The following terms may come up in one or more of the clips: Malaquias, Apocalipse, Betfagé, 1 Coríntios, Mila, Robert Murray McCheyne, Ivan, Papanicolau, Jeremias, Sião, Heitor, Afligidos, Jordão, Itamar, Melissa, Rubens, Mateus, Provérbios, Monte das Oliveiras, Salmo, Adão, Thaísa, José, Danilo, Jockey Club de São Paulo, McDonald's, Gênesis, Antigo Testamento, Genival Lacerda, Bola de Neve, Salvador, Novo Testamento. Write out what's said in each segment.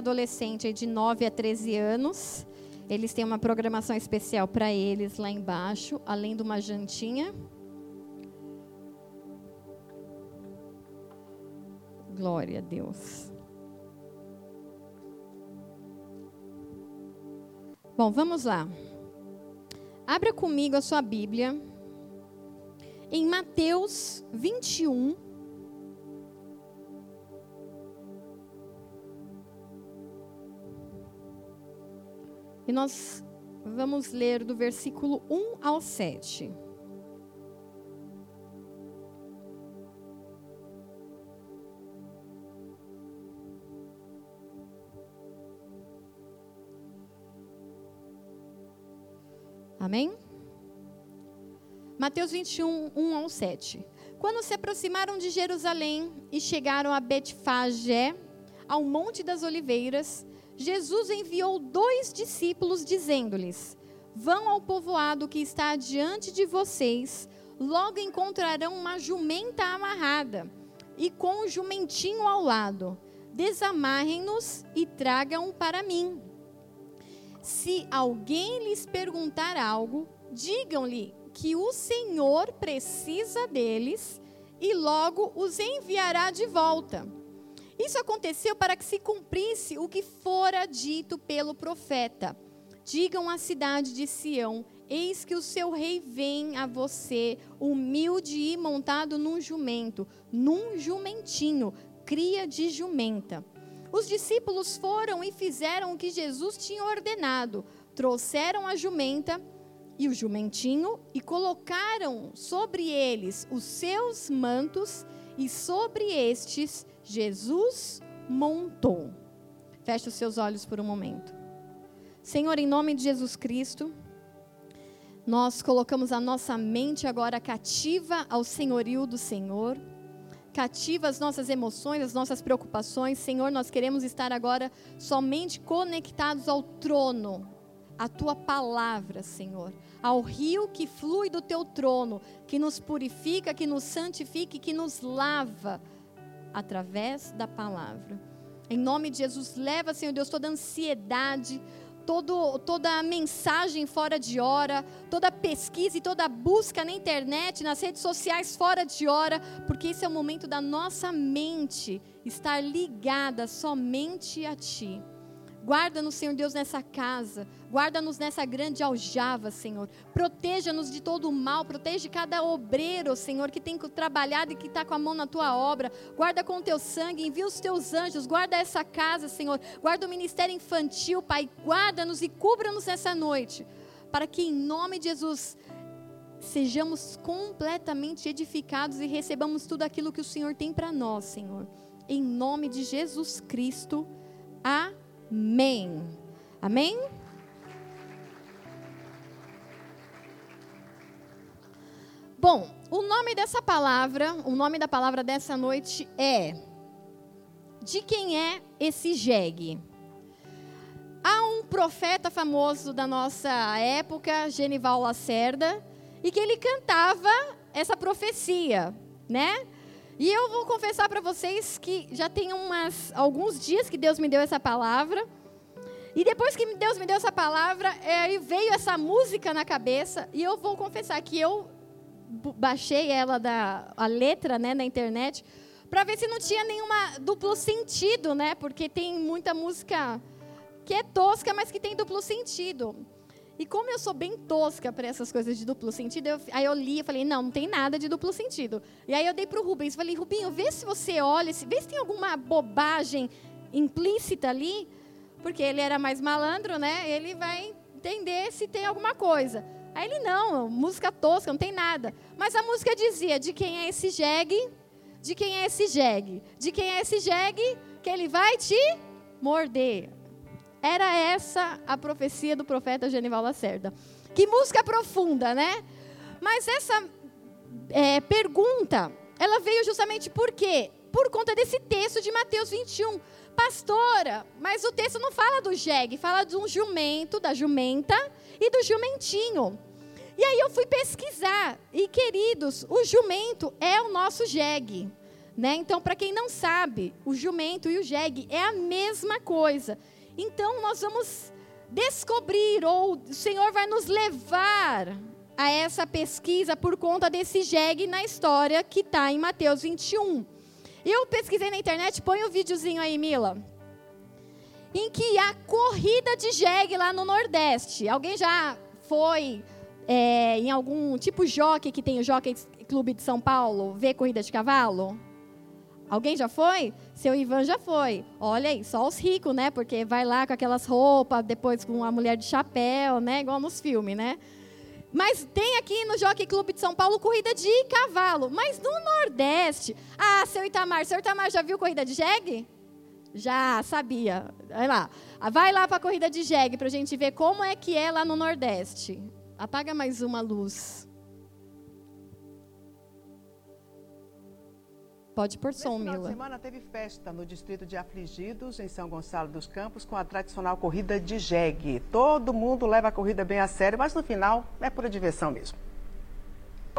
adolescente é de 9 a 13 anos. Eles têm uma programação especial para eles lá embaixo, além de uma jantinha. Glória a Deus. Bom, vamos lá. Abra comigo a sua Bíblia em Mateus 21. E nós vamos ler do versículo 1 ao 7. Amém? Mateus 21, 1 ao 7. Quando se aproximaram de Jerusalém e chegaram a Betfagé, ao Monte das Oliveiras, Jesus enviou 2 discípulos dizendo-lhes: vão ao povoado que está diante de vocês, logo encontrarão uma jumenta amarrada e com um jumentinho ao lado. Desamarrem-nos e tragam para mim. Se alguém lhes perguntar algo, digam-lhe que o Senhor precisa deles e logo os enviará de volta. Isso aconteceu para que se cumprisse o que fora dito pelo profeta. Digam à cidade de Sião: eis que o seu rei vem a você, humilde e montado num jumento, num jumentinho, cria de jumenta. Os discípulos foram e fizeram o que Jesus tinha ordenado. Trouxeram a jumenta e o jumentinho e colocaram sobre eles os seus mantos, e sobre estes Jesus montou. Feche os seus olhos por um momento. Senhor, em nome de Jesus Cristo, nós colocamos a nossa mente agora cativa ao senhorio do Senhor. Cativa as nossas emoções, as nossas preocupações. Senhor, nós queremos estar agora somente conectados ao trono, à Tua palavra, Senhor, ao rio que flui do Teu trono, que nos purifica, que nos santifica e que nos lava através da palavra. Em nome de Jesus, leva, Senhor Deus, toda a ansiedade, toda a mensagem fora de hora, toda a pesquisa e toda a busca na internet, nas redes sociais fora de hora, porque esse é o momento da nossa mente estar ligada somente a Ti. Guarda-nos, Senhor Deus, nessa casa, guarda-nos nessa grande aljava, Senhor. Proteja-nos de todo o mal, protege cada obreiro, Senhor, que tem trabalhado e que está com a mão na Tua obra. Guarda com o Teu sangue, envia os Teus anjos, guarda essa casa, Senhor. Guarda o ministério infantil, Pai, guarda-nos e cubra-nos nessa noite, para que em nome de Jesus sejamos completamente edificados e recebamos tudo aquilo que o Senhor tem para nós, Senhor. Em nome de Jesus Cristo, amém. Amém. Amém? Bom, o nome da palavra dessa noite é: de quem é esse jegue? Há um profeta famoso da nossa época, Genival Lacerda, e que ele cantava essa profecia, né? E eu vou confessar para vocês que já tem alguns dias que Deus me deu essa palavra. E depois que Deus me deu essa palavra, veio essa música na cabeça. E eu vou confessar que eu baixei ela, a letra, né, na internet, para ver se não tinha nenhuma duplo sentido, né? Porque tem muita música que é tosca, mas que tem duplo sentido. E como eu sou bem tosca para essas coisas de duplo sentido, aí eu li e falei, não tem nada de duplo sentido. E aí eu dei para o Rubens, falei, Rubinho, vê se você olha, vê se tem alguma bobagem implícita ali, porque ele era mais malandro, né? Ele vai entender se tem alguma coisa. Aí ele, música tosca, não tem nada. Mas a música dizia, de quem é esse jegue? De quem é esse jegue? De quem é esse jegue? Que ele vai te morder. Era essa a profecia do profeta Genival Lacerda. Que música profunda, né? Mas essa pergunta, ela veio justamente por quê? Por conta desse texto de Mateus 21. Pastora, mas o texto não fala do jegue, fala de um jumento, da jumenta e do jumentinho. E aí eu fui pesquisar. E, queridos, o jumento é o nosso jegue. né? Então, para quem não sabe, o jumento e o jegue é a mesma coisa. Então, nós vamos descobrir, ou o Senhor vai nos levar a essa pesquisa por conta desse jegue na história que está em Mateus 21. Eu pesquisei na internet, põe o videozinho aí, Mila, em que há corrida de jegue lá no Nordeste. Alguém já foi em algum tipo jockey, que tem o Jockey Club de São Paulo, ver corrida de cavalo? Alguém já foi? Seu Ivan já foi. Olha aí, só os ricos, né? Porque vai lá com aquelas roupas, depois com a mulher de chapéu, né? Igual nos filmes, né? Mas tem aqui no Jockey Club de São Paulo corrida de cavalo. Mas no Nordeste... Ah, seu Itamar já viu corrida de jegue? Já, sabia. Vai lá para a corrida de jegue para a gente ver como é que é lá no Nordeste. Apaga mais uma luz. Pode pôr som, Mila. Nesse final de semana teve festa no distrito de Afligidos, em São Gonçalo dos Campos, com a tradicional corrida de jegue. Todo mundo leva a corrida bem a sério, mas no final é pura diversão mesmo.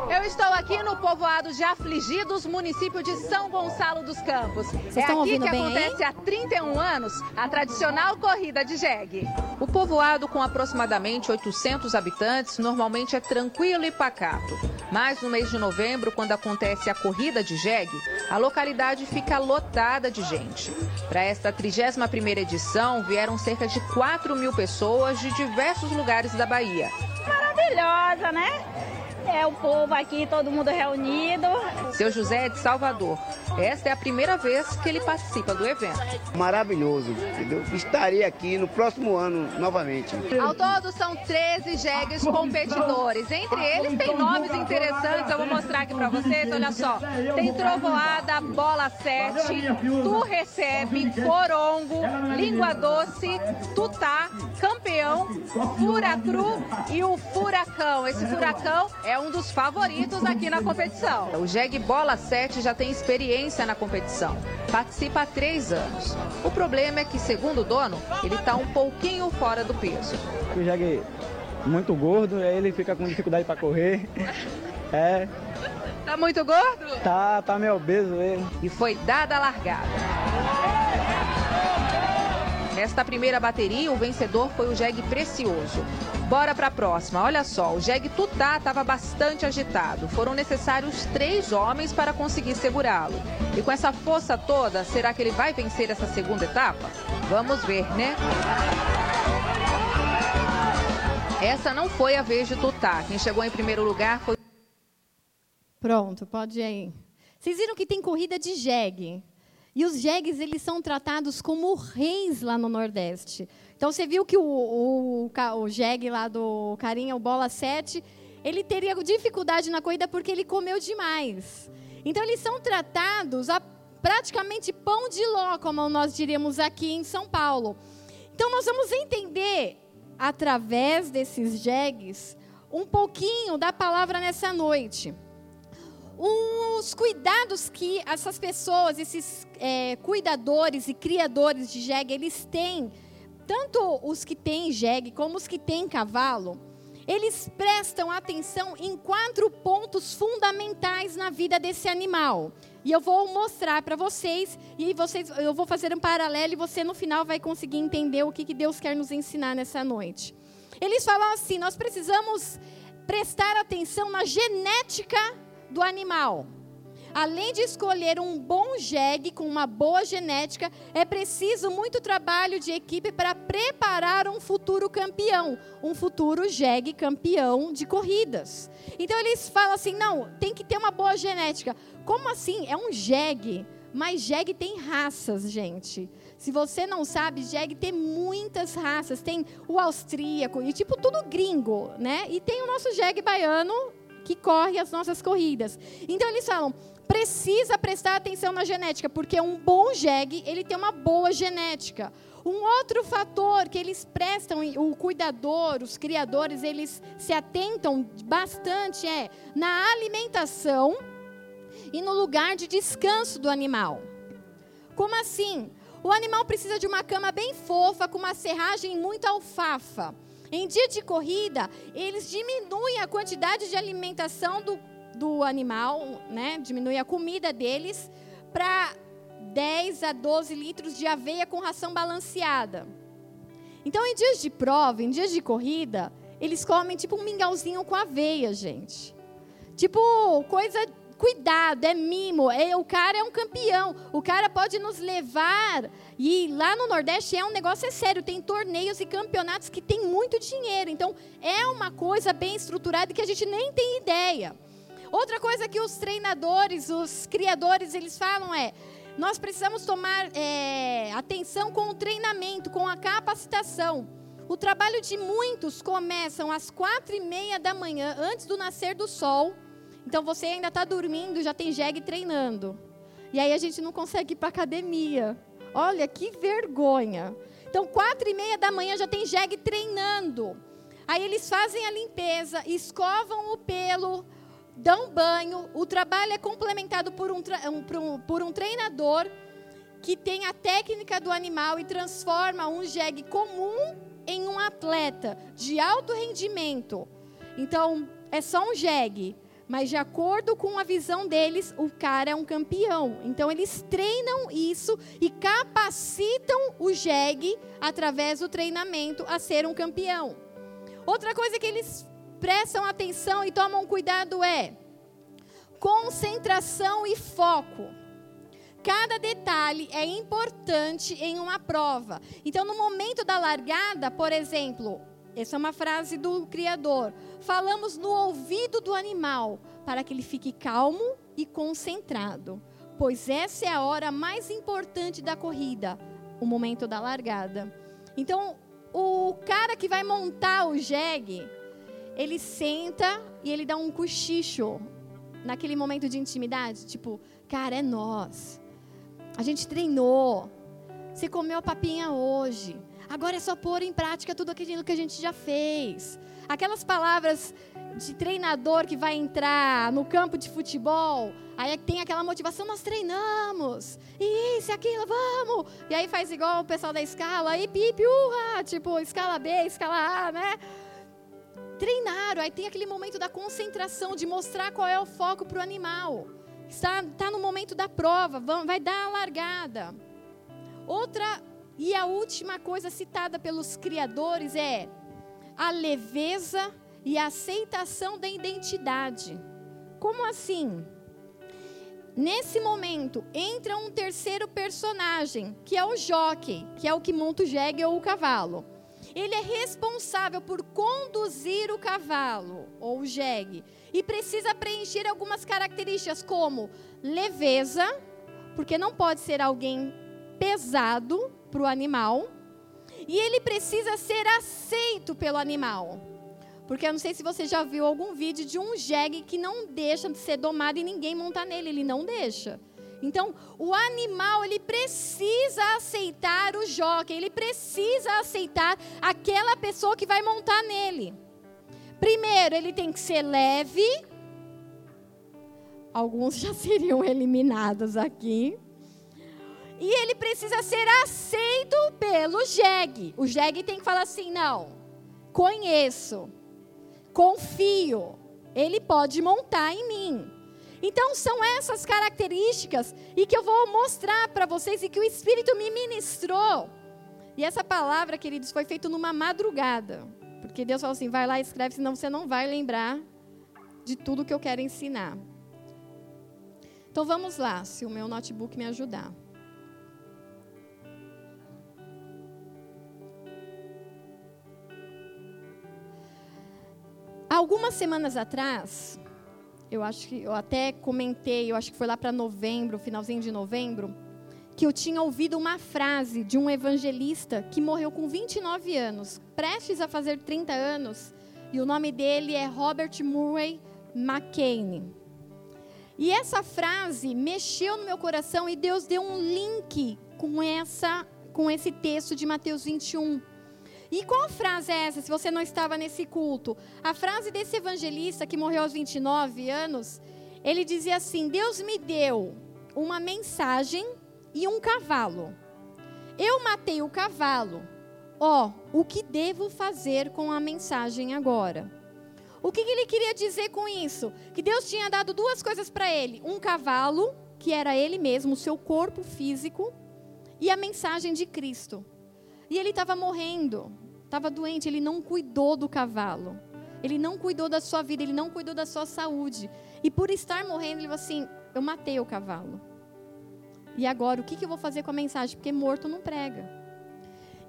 Eu estou aqui no povoado de Afligidos, município de São Gonçalo dos Campos. É aqui que acontece há 31 anos a tradicional corrida de jegue. O povoado, com aproximadamente 800 habitantes, normalmente é tranquilo e pacato. Mas no mês de novembro, quando acontece a corrida de jegue, a localidade fica lotada de gente. Para esta 31ª edição, vieram cerca de 4 mil pessoas de diversos lugares da Bahia. Maravilhosa, né? É o povo aqui, todo mundo reunido. Seu José é de Salvador. Esta é a primeira vez que ele participa do evento. Maravilhoso, entendeu? Estarei aqui no próximo ano novamente. Ao todo são 13 jegues competidores. Entre eles tem nomes interessantes, eu vou mostrar aqui pra vocês, olha só. Tem trovoada, bola 7, tu recebe, corongo, língua doce, tutá, campeão, furacru e o furacão. Esse furacão é um dos favoritos aqui na competição. O jegue Bola 7 já tem experiência na competição. Participa há 3 anos. O problema é que, segundo o dono, ele está um pouquinho fora do peso. O jegue é muito gordo, aí ele fica com dificuldade para correr. É. Tá muito gordo? Tá meio obeso ele. E foi dada a largada. Nesta primeira bateria, o vencedor foi o jegue Precioso. Bora para a próxima. Olha só, o jegue Tutá estava bastante agitado. Foram necessários 3 homens para conseguir segurá-lo. E com essa força toda, será que ele vai vencer essa segunda etapa? Vamos ver, né? Essa não foi a vez de Tutá. Quem chegou em primeiro lugar foi... Pronto, pode ir aí. Vocês viram que tem corrida de jegue. E os jegues, eles são tratados como reis lá no Nordeste. Então, você viu que o jegue lá do carinha, o Bola 7, ele teria dificuldade na corrida porque ele comeu demais. Então, eles são tratados a praticamente pão de ló, como nós diríamos aqui em São Paulo. Então, nós vamos entender, através desses jegues, um pouquinho da palavra nessa noite. Os cuidados que essas pessoas, esses cuidadores e criadores de jegue, eles têm, tanto os que têm jegue como os que têm cavalo, eles prestam atenção em 4 pontos fundamentais na vida desse animal. E eu vou mostrar para vocês, e vocês, eu vou fazer um paralelo e você no final vai conseguir entender o que Deus quer nos ensinar nessa noite. Eles falam assim: nós precisamos prestar atenção na genética do animal. Além de escolher um bom jegue com uma boa genética, é preciso muito trabalho de equipe para preparar um futuro campeão, um futuro jegue campeão de corridas. Então eles falam assim: não, tem que ter uma boa genética. Como assim? É um jegue, mas jegue tem raças, gente. Se você não sabe, jegue tem muitas raças, tem o austríaco e tipo tudo gringo, né? E tem o nosso jegue baiano, que corre as nossas corridas. Então eles falam, precisa prestar atenção na genética, porque um bom jegue, ele tem uma boa genética. Um outro fator que eles prestam, o cuidador, os criadores, eles se atentam bastante é na alimentação e no lugar de descanso do animal. Como assim? O animal precisa de uma cama bem fofa, com uma serragem muito alfafa. Em dia de corrida, eles diminuem a quantidade de alimentação do animal, né? Diminui a comida deles, para 10 a 12 litros de aveia com ração balanceada. Então, em dias de prova, em dias de corrida, eles comem tipo um mingauzinho com aveia, gente. Tipo, coisa... Cuidado, é mimo, o cara é um campeão, o cara pode nos levar. E lá no Nordeste é um negócio sério, tem torneios e campeonatos que tem muito dinheiro. Então, é uma coisa bem estruturada que a gente nem tem ideia. Outra coisa que os treinadores, os criadores, eles falam é... Nós precisamos tomar atenção com o treinamento, com a capacitação. O trabalho de muitos começam às 4:30 da manhã, antes do nascer do sol. Então, você ainda está dormindo, já tem jegue treinando. E aí, a gente não consegue ir para a academia. Olha, que vergonha. Então, 4:30 da manhã já tem jegue treinando. Aí, eles fazem a limpeza, escovam o pelo, dão banho. O trabalho é complementado por um treinador que tem a técnica do animal e transforma um jegue comum em um atleta de alto rendimento. Então, é só um jegue. Mas, de acordo com a visão deles, o cara é um campeão. Então, eles treinam isso e capacitam o jegue, através do treinamento, a ser um campeão. Outra coisa que eles prestam atenção e tomam cuidado é concentração e foco. Cada detalhe é importante em uma prova. Então, no momento da largada, por exemplo... Essa é uma frase do Criador. Falamos no ouvido do animal, para que ele fique calmo e concentrado. Pois essa é a hora mais importante da corrida, o momento da largada. Então, o cara que vai montar o jegue, ele senta e ele dá um cochicho. Naquele momento de intimidade, tipo, cara, é nós. A gente treinou. Você comeu a papinha hoje. Agora é só pôr em prática tudo aquilo que a gente já fez. Aquelas palavras de treinador que vai entrar no campo de futebol, aí tem aquela motivação, nós treinamos, e isso, aquilo, vamos. E aí faz igual o pessoal da escala, e pipi, urra, tipo, escala B, escala A, né? Treinaram, aí tem aquele momento da concentração, de mostrar qual é o foco para o animal. Está no momento da prova, vai dar a largada. E a última coisa citada pelos criadores é a leveza e a aceitação da identidade. Como assim? Nesse momento, entra um terceiro personagem, que é o jockey, que é o que monta o jegue ou o cavalo. Ele é responsável por conduzir o cavalo ou o jegue e precisa preencher algumas características como leveza, porque não pode ser alguém pesado para o animal, e ele precisa ser aceito pelo animal, porque eu não sei se você já viu algum vídeo de um jegue que não deixa de ser domado e ninguém montar nele, ele não deixa. Então, o animal, ele precisa aceitar o jockey, ele precisa aceitar aquela pessoa que vai montar nele. Primeiro, ele tem que ser leve, alguns já seriam eliminados aqui. E ele precisa ser aceito pelo jegue. O jegue tem que falar assim, não, conheço, confio, ele pode montar em mim. Então, são essas características e que eu vou mostrar para vocês e que o Espírito me ministrou. E essa palavra, queridos, foi feita numa madrugada. Porque Deus falou assim, vai lá e escreve, senão você não vai lembrar de tudo que eu quero ensinar. Então, vamos lá, se o meu notebook me ajudar. Algumas semanas atrás, eu acho que foi lá para novembro, finalzinho de novembro, que eu tinha ouvido uma frase de um evangelista que morreu com 29 anos, prestes a fazer 30 anos, e o nome dele é Robert Murray McCheyne. E essa frase mexeu no meu coração e Deus deu um link com esse texto de Mateus 21. E qual frase é essa, se você não estava nesse culto? A frase desse evangelista que morreu aos 29 anos, ele dizia assim, Deus me deu uma mensagem e um cavalo. Eu matei o cavalo. O que devo fazer com a mensagem agora? O que ele queria dizer com isso? Que Deus tinha dado duas coisas para ele, um cavalo que era ele mesmo, o seu corpo físico e a mensagem de Cristo. E ele estava morrendo, estava doente, ele não cuidou do cavalo, ele não cuidou da sua vida, ele não cuidou da sua saúde. E por estar morrendo, ele falou assim, eu matei o cavalo. E agora, o que, que eu vou fazer com a mensagem? Porque morto não prega.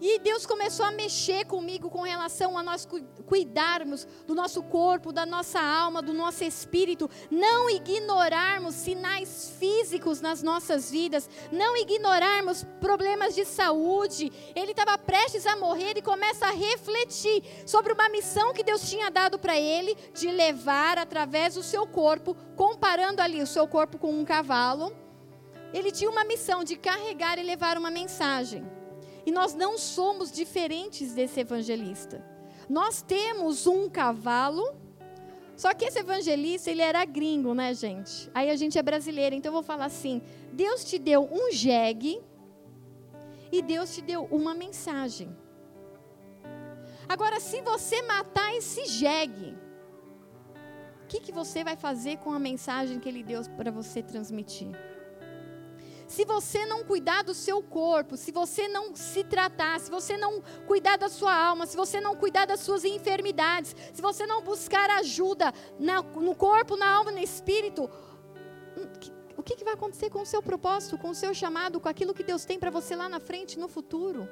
E Deus começou a mexer comigo com relação a nós cuidarmos do nosso corpo, da nossa alma, do nosso espírito. Não ignorarmos sinais físicos nas nossas vidas. Não ignorarmos problemas de saúde. Ele estava prestes a morrer e começa a refletir sobre uma missão que Deus tinha dado para ele, de levar através do seu corpo, comparando ali o seu corpo com um cavalo. Ele tinha uma missão de carregar e levar uma mensagem. E nós não somos diferentes desse evangelista. Nós temos um cavalo, só que esse evangelista, ele era gringo, né, gente? Aí a gente é brasileiro, então eu vou falar assim, Deus te deu um jegue e Deus te deu uma mensagem. Agora, se você matar esse jegue, o que, que você vai fazer com a mensagem que ele deu para você transmitir? Se você não cuidar do seu corpo, se você não se tratar, se você não cuidar da sua alma, se você não cuidar das suas enfermidades, se você não buscar ajuda no corpo, na alma, no espírito, o que vai acontecer com o seu propósito, com o seu chamado, com aquilo que Deus tem para você lá na frente, no futuro?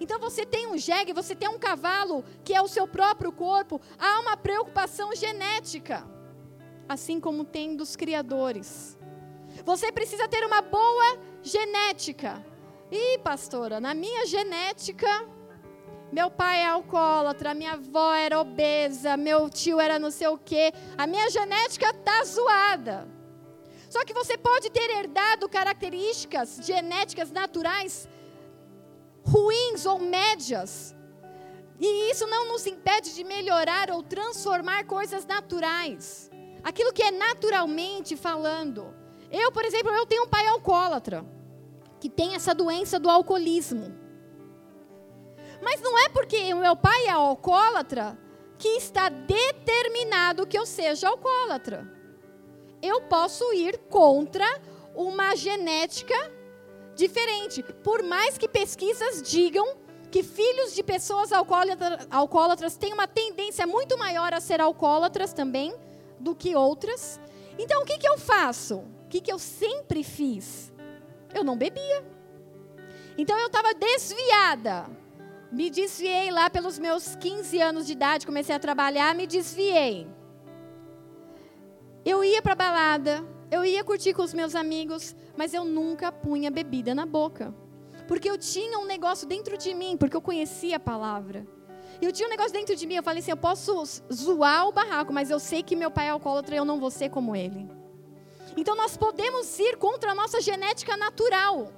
Então você tem um jegue, você tem um cavalo, que é o seu próprio corpo, há uma preocupação genética, assim como tem dos criadores. Você precisa ter uma boa genética. Ih, pastora, na minha genética, meu pai é alcoólatra, minha avó era obesa, meu tio era não sei o quê. A minha genética tá zoada. Só que você pode ter herdado características genéticas naturais ruins ou médias. E isso não nos impede de melhorar ou transformar coisas naturais. Aquilo que é naturalmente falando. Eu, por exemplo, eu tenho um pai alcoólatra, que tem essa doença do alcoolismo. Mas não é porque o meu pai é alcoólatra que está determinado que eu seja alcoólatra. Eu posso ir contra uma genética diferente. Por mais que pesquisas digam que filhos de pessoas alcoólatras têm uma tendência muito maior a ser alcoólatras também do que outras. Então, o que, que eu faço? O que eu sempre fiz? Eu não bebia. Então eu estava desviada. Me desviei lá pelos meus 15 anos de idade, comecei a trabalhar, me desviei. Eu ia para balada, eu ia curtir com os meus amigos, mas eu nunca punha bebida na boca. Porque eu tinha um negócio dentro de mim, porque eu conhecia a palavra. Eu tinha um negócio dentro de mim, eu falei assim, eu posso zoar o barraco, mas eu sei que meu pai é alcoólatra e eu não vou ser como ele. Então nós podemos ir contra a nossa genética natural,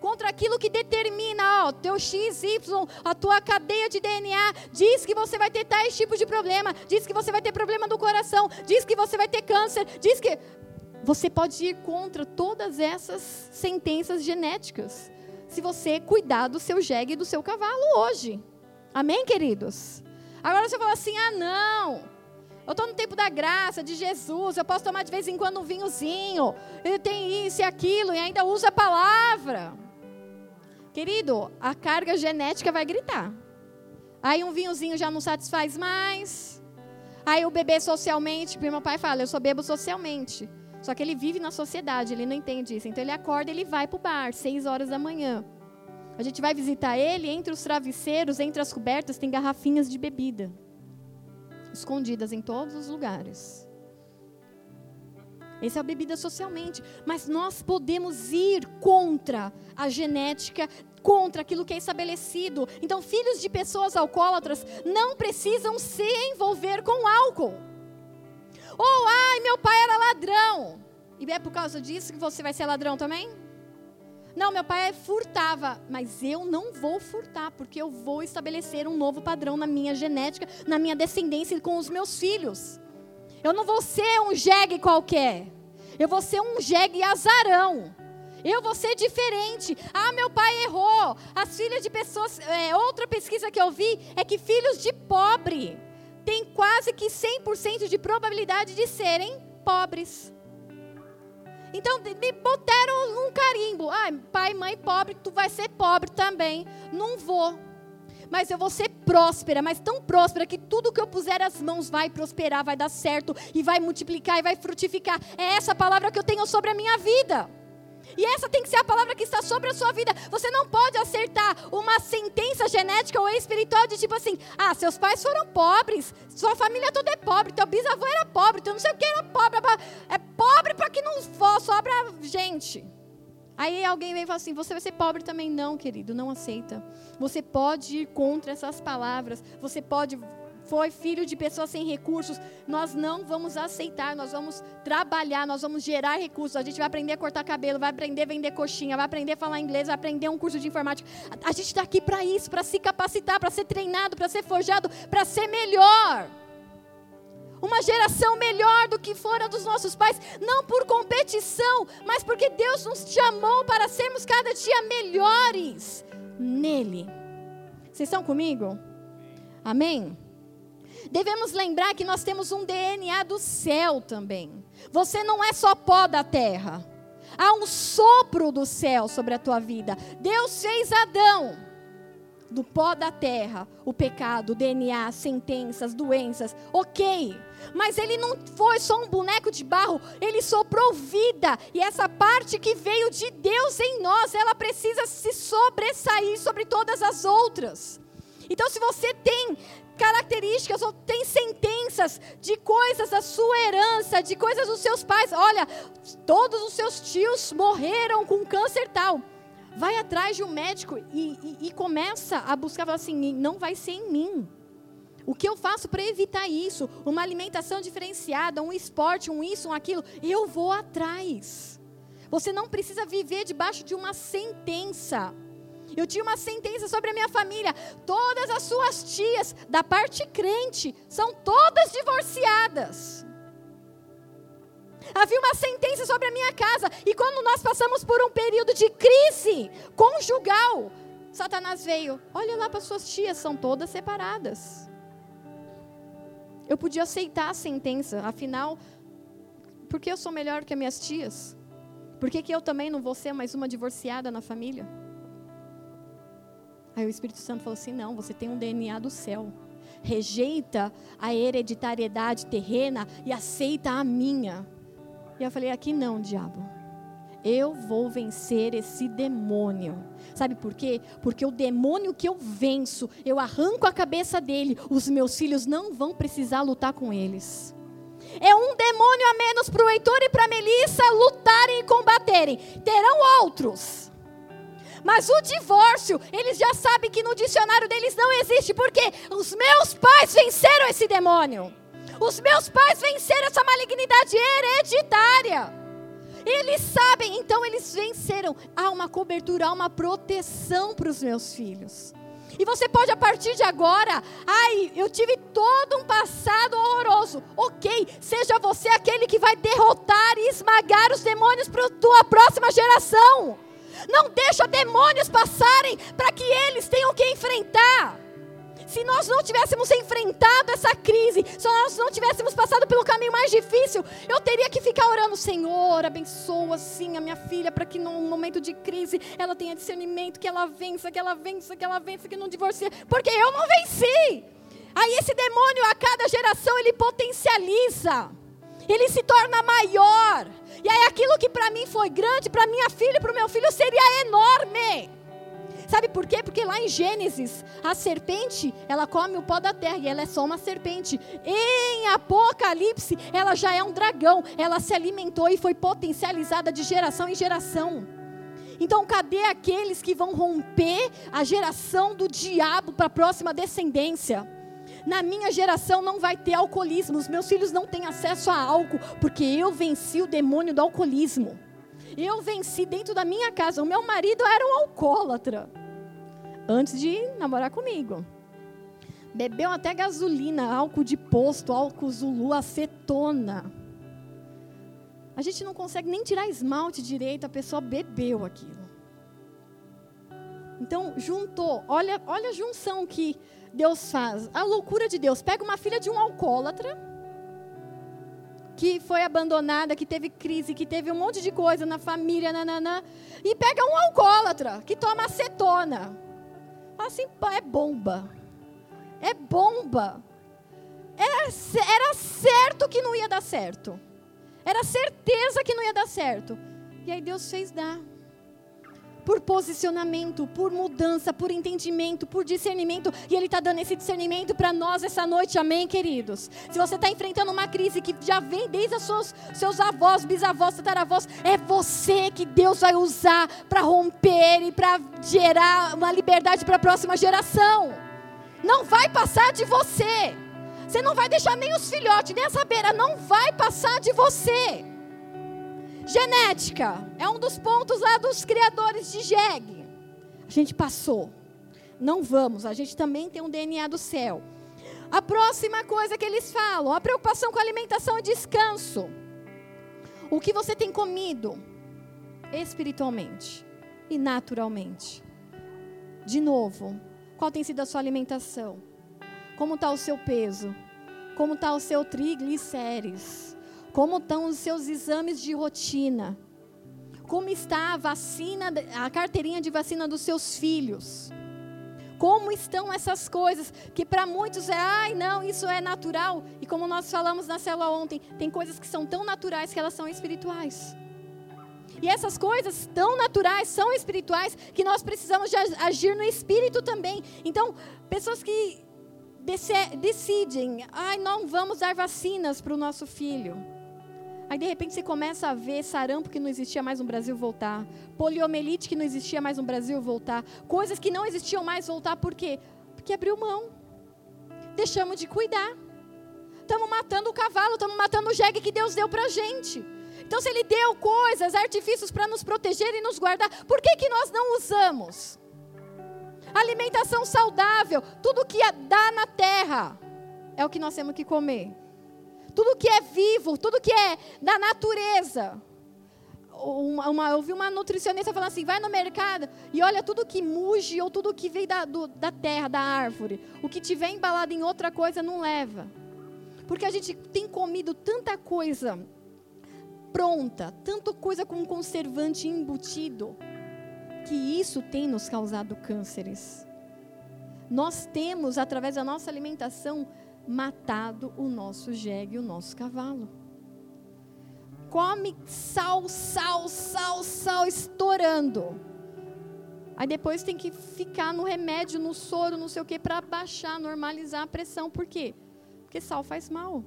contra aquilo que determina, ó, teu XY, a tua cadeia de DNA, diz que você vai ter tais tipos de problema, diz que você vai ter problema do coração, diz que você vai ter câncer, diz que... Você pode ir contra todas essas sentenças genéticas, se você cuidar do seu jegue e do seu cavalo hoje. Amém, queridos? Agora você fala assim, ah, não... Eu estou no tempo da graça, de Jesus, eu posso tomar de vez em quando um vinhozinho, eu tenho isso e aquilo, e ainda uso a palavra. Querido, a carga genética vai gritar. Aí um vinhozinho já não satisfaz mais. Aí o bebê socialmente, porque meu pai fala, eu só bebo socialmente. Só que ele vive na sociedade, ele não entende isso. Então ele acorda, ele vai para o bar, 6h da manhã. A gente vai visitar ele, entre os travesseiros, entre as cobertas, tem garrafinhas de bebida. Escondidas em todos os lugares. Essa é a bebida socialmente. Mas nós podemos ir contra a genética, contra aquilo que é estabelecido. Então, filhos de pessoas alcoólatras não precisam se envolver com álcool. Ou, ai, meu pai era ladrão. E é por causa disso que você vai ser ladrão também? Não, meu pai furtava, mas eu não vou furtar, porque eu vou estabelecer um novo padrão na minha genética, na minha descendência com os meus filhos. Eu não vou ser um jegue qualquer, eu vou ser um jegue azarão, eu vou ser diferente. Ah, meu pai errou, as filhas de pessoas, outra pesquisa que eu vi é que filhos de pobre têm quase que 100% de probabilidade de serem pobres. Então, me botaram um carimbo. Ah, pai, mãe pobre, tu vai ser pobre também. Não vou. Mas eu vou ser próspera, mas tão próspera que tudo que eu puser as mãos vai prosperar, vai dar certo, e vai multiplicar, e vai frutificar. É essa palavra que eu tenho sobre a minha vida. E essa tem que ser a palavra que está sobre a sua vida. Você não pode acertar uma sentença genética ou espiritual de tipo assim, ah, seus pais foram pobres, sua família toda é pobre, teu bisavô era pobre, teu não sei o que era pobre, é pobre para que não for, sobra gente. Aí alguém vem e fala assim, você vai ser pobre também. Não, querido, não aceita. Você pode ir contra essas palavras, você pode... foi filho de pessoas sem recursos, nós não vamos aceitar, nós vamos trabalhar, nós vamos gerar recursos, a gente vai aprender a cortar cabelo, vai aprender a vender coxinha, vai aprender a falar inglês, vai aprender um curso de informática, a gente está aqui para isso, para se capacitar, para ser treinado, para ser forjado, para ser melhor, uma geração melhor do que foram dos nossos pais, não por competição, mas porque Deus nos chamou para sermos cada dia melhores nele. Vocês estão comigo? Amém? Devemos lembrar que nós temos um DNA do céu também. Você não é só pó da terra. Há um sopro do céu sobre a tua vida. Deus fez Adão do pó da terra, o pecado, o DNA, sentenças, doenças, ok. Mas ele não foi só um boneco de barro, ele soprou vida. E essa parte que veio de Deus em nós, ela precisa se sobressair sobre todas as outras. Então, se você tem características ou tem sentenças de coisas da sua herança, de coisas dos seus pais, olha, todos os seus tios morreram com câncer tal, vai atrás de um médico e começa a buscar, fala assim, não vai ser em mim. O que eu faço para evitar isso? Uma alimentação diferenciada, um esporte, um isso, um aquilo, eu vou atrás. Você não precisa viver debaixo de uma sentença. Eu tinha uma sentença sobre a minha família. Todas as suas tias, da parte crente, são todas divorciadas. Havia uma sentença sobre a minha casa. E quando nós passamos por um período de crise conjugal, Satanás veio. Olha lá para suas tias, são todas separadas. Eu podia aceitar a sentença. Afinal, por que eu sou melhor que as minhas tias? Por que eu também não vou ser mais uma divorciada na família? Aí o Espírito Santo falou assim, não, você tem um DNA do céu. Rejeita a hereditariedade terrena e aceita a minha. E eu falei, aqui não, diabo. Eu vou vencer esse demônio. Sabe por quê? Porque o demônio que eu venço, eu arranco a cabeça dele. Os meus filhos não vão precisar lutar com eles. É um demônio a menos para o Heitor e para a Melissa lutarem e combaterem. Terão outros. Mas o divórcio, eles já sabem que no dicionário deles não existe. Por quê? Os meus pais venceram esse demônio. Os meus pais venceram essa malignidade hereditária. Eles sabem, então eles venceram. Há uma cobertura, há uma proteção para os meus filhos. E você pode a partir de agora, ai, eu tive todo um passado horroroso. Ok, seja você aquele que vai derrotar e esmagar os demônios para a tua próxima geração. Não deixa demônios passarem para que eles tenham que enfrentar. Se nós não tivéssemos enfrentado essa crise, se nós não tivéssemos passado pelo caminho mais difícil, eu teria que ficar orando, Senhor, abençoa sim a minha filha para que num momento de crise ela tenha discernimento, que ela vença, que ela vença, que ela vença, que não divorcie, porque eu não venci. Aí esse demônio a cada geração ele potencializa. Ele se torna maior. E aí aquilo que para mim foi grande, para minha filha e para o meu filho seria enorme. Sabe por quê? Porque lá em Gênesis, a serpente, ela come o pó da terra e ela é só uma serpente. Em Apocalipse, ela já é um dragão. Ela se alimentou e foi potencializada de geração em geração. Então, cadê aqueles que vão romper a geração do diabo para a próxima descendência? Na minha geração não vai ter alcoolismo. Os meus filhos não têm acesso a álcool, porque eu venci o demônio do alcoolismo. Eu venci dentro da minha casa. O meu marido era um alcoólatra, antes de namorar comigo. Bebeu até gasolina, álcool de posto, álcool Zulu, acetona. A gente não consegue nem tirar esmalte direito, a pessoa bebeu aquilo. Então, juntou. Olha a junção que Deus faz, a loucura de Deus. Pega uma filha de um alcoólatra, que foi abandonada, que teve crise, que teve um monte de coisa na família, nananã, e pega um alcoólatra, que toma acetona. Assim, é bomba. É bomba. Era certo que não ia dar certo. Era certeza que não ia dar certo. E aí Deus fez dar. Por posicionamento, por mudança, por entendimento, por discernimento. E Ele está dando esse discernimento para nós essa noite, amém, queridos? Se você está enfrentando uma crise que já vem desde os seus avós, bisavós, tataravós, é você que Deus vai usar para romper e para gerar uma liberdade para a próxima geração. Não vai passar de você. Você não vai deixar nem os filhotes, nem essa beira, não vai passar de você. Genética, é um dos pontos lá dos criadores de jegue. A gente passou, não vamos, a gente também tem um DNA do céu. A próxima coisa que eles falam, a preocupação com a alimentação e descanso. O que você tem comido, espiritualmente e naturalmente. De novo, qual tem sido a sua alimentação? Como está o seu peso? Como está o seu triglicérides? Como estão os seus exames de rotina? Como está a vacina, a carteirinha de vacina dos seus filhos? Como estão essas coisas? Que para muitos é, ai não, isso é natural. E como nós falamos na célula ontem, tem coisas que são tão naturais que elas são espirituais. E essas coisas tão naturais, são espirituais, que nós precisamos de agir no espírito também. Então, pessoas que decidem, ai não vamos dar vacinas para o nosso filho. Aí de repente você começa a ver sarampo que não existia mais no Brasil voltar, poliomielite que não existia mais no Brasil voltar, coisas que não existiam mais voltar, por quê? Porque abriu mão, deixamos de cuidar, estamos matando o cavalo, estamos matando o jegue que Deus deu para a gente. Então se Ele deu coisas, artifícios para nos proteger e nos guardar, por que que nós não usamos? Alimentação saudável, tudo que dá na terra é o que nós temos que comer. Tudo que é vivo, tudo que é da natureza. Eu vi uma nutricionista falando assim, vai no mercado e olha tudo que muge ou tudo que vem da terra, da árvore. O que tiver embalado em outra coisa não leva. Porque a gente tem comido tanta coisa pronta, tanta coisa com conservante embutido, que isso tem nos causado cânceres. Nós temos, através da nossa alimentação, matado o nosso jegue e o nosso cavalo. Come sal, sal, sal, sal, estourando. Aí depois tem que ficar no remédio, no soro, não sei o que, para baixar, normalizar a pressão. Por quê? Porque sal faz mal.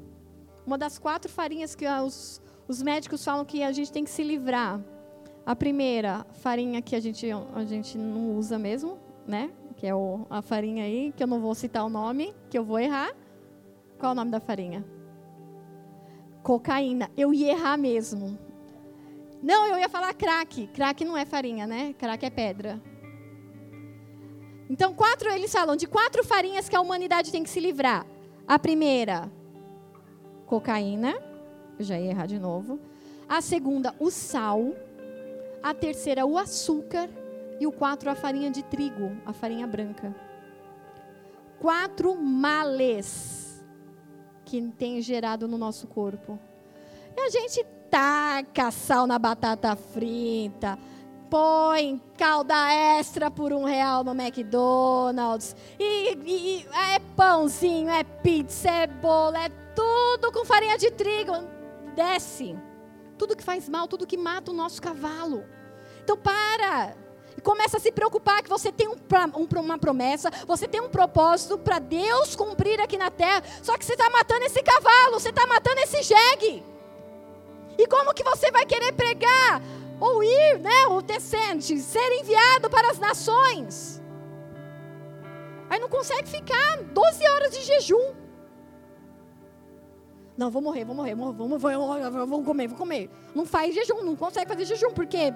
Uma das 4 farinhas que os médicos falam que a gente tem que se livrar. A primeira, farinha que a gente não usa mesmo, né? Que é a farinha aí, que eu não vou citar o nome, que eu vou errar. Qual é o nome da farinha? Cocaína. Eu ia errar mesmo. Não, eu ia falar crack. Crack não é farinha, né? Crack é pedra. Então, eles falam de 4 farinhas que a humanidade tem que se livrar. A primeira, cocaína. Eu já ia errar de novo. A segunda, o sal. A terceira, o açúcar. E o 4, a farinha de trigo, a farinha branca. 4 males que tem gerado no nosso corpo. E a gente taca sal na batata frita, põe calda extra por R$1 no McDonald's, e é pãozinho, é pizza, é bolo, é tudo com farinha de trigo. Desce. Tudo que faz mal, tudo que mata o nosso cavalo. Então para. E começa a se preocupar que você tem uma promessa, você tem um propósito para Deus cumprir aqui na terra, só que você está matando esse cavalo, você está matando esse jegue. E como que você vai querer pregar, ou ir, né, ou descente, ser enviado para as nações? Aí não consegue ficar 12 horas de jejum. Não, vou morrer, vou comer. Não faz jejum, não consegue fazer jejum, porque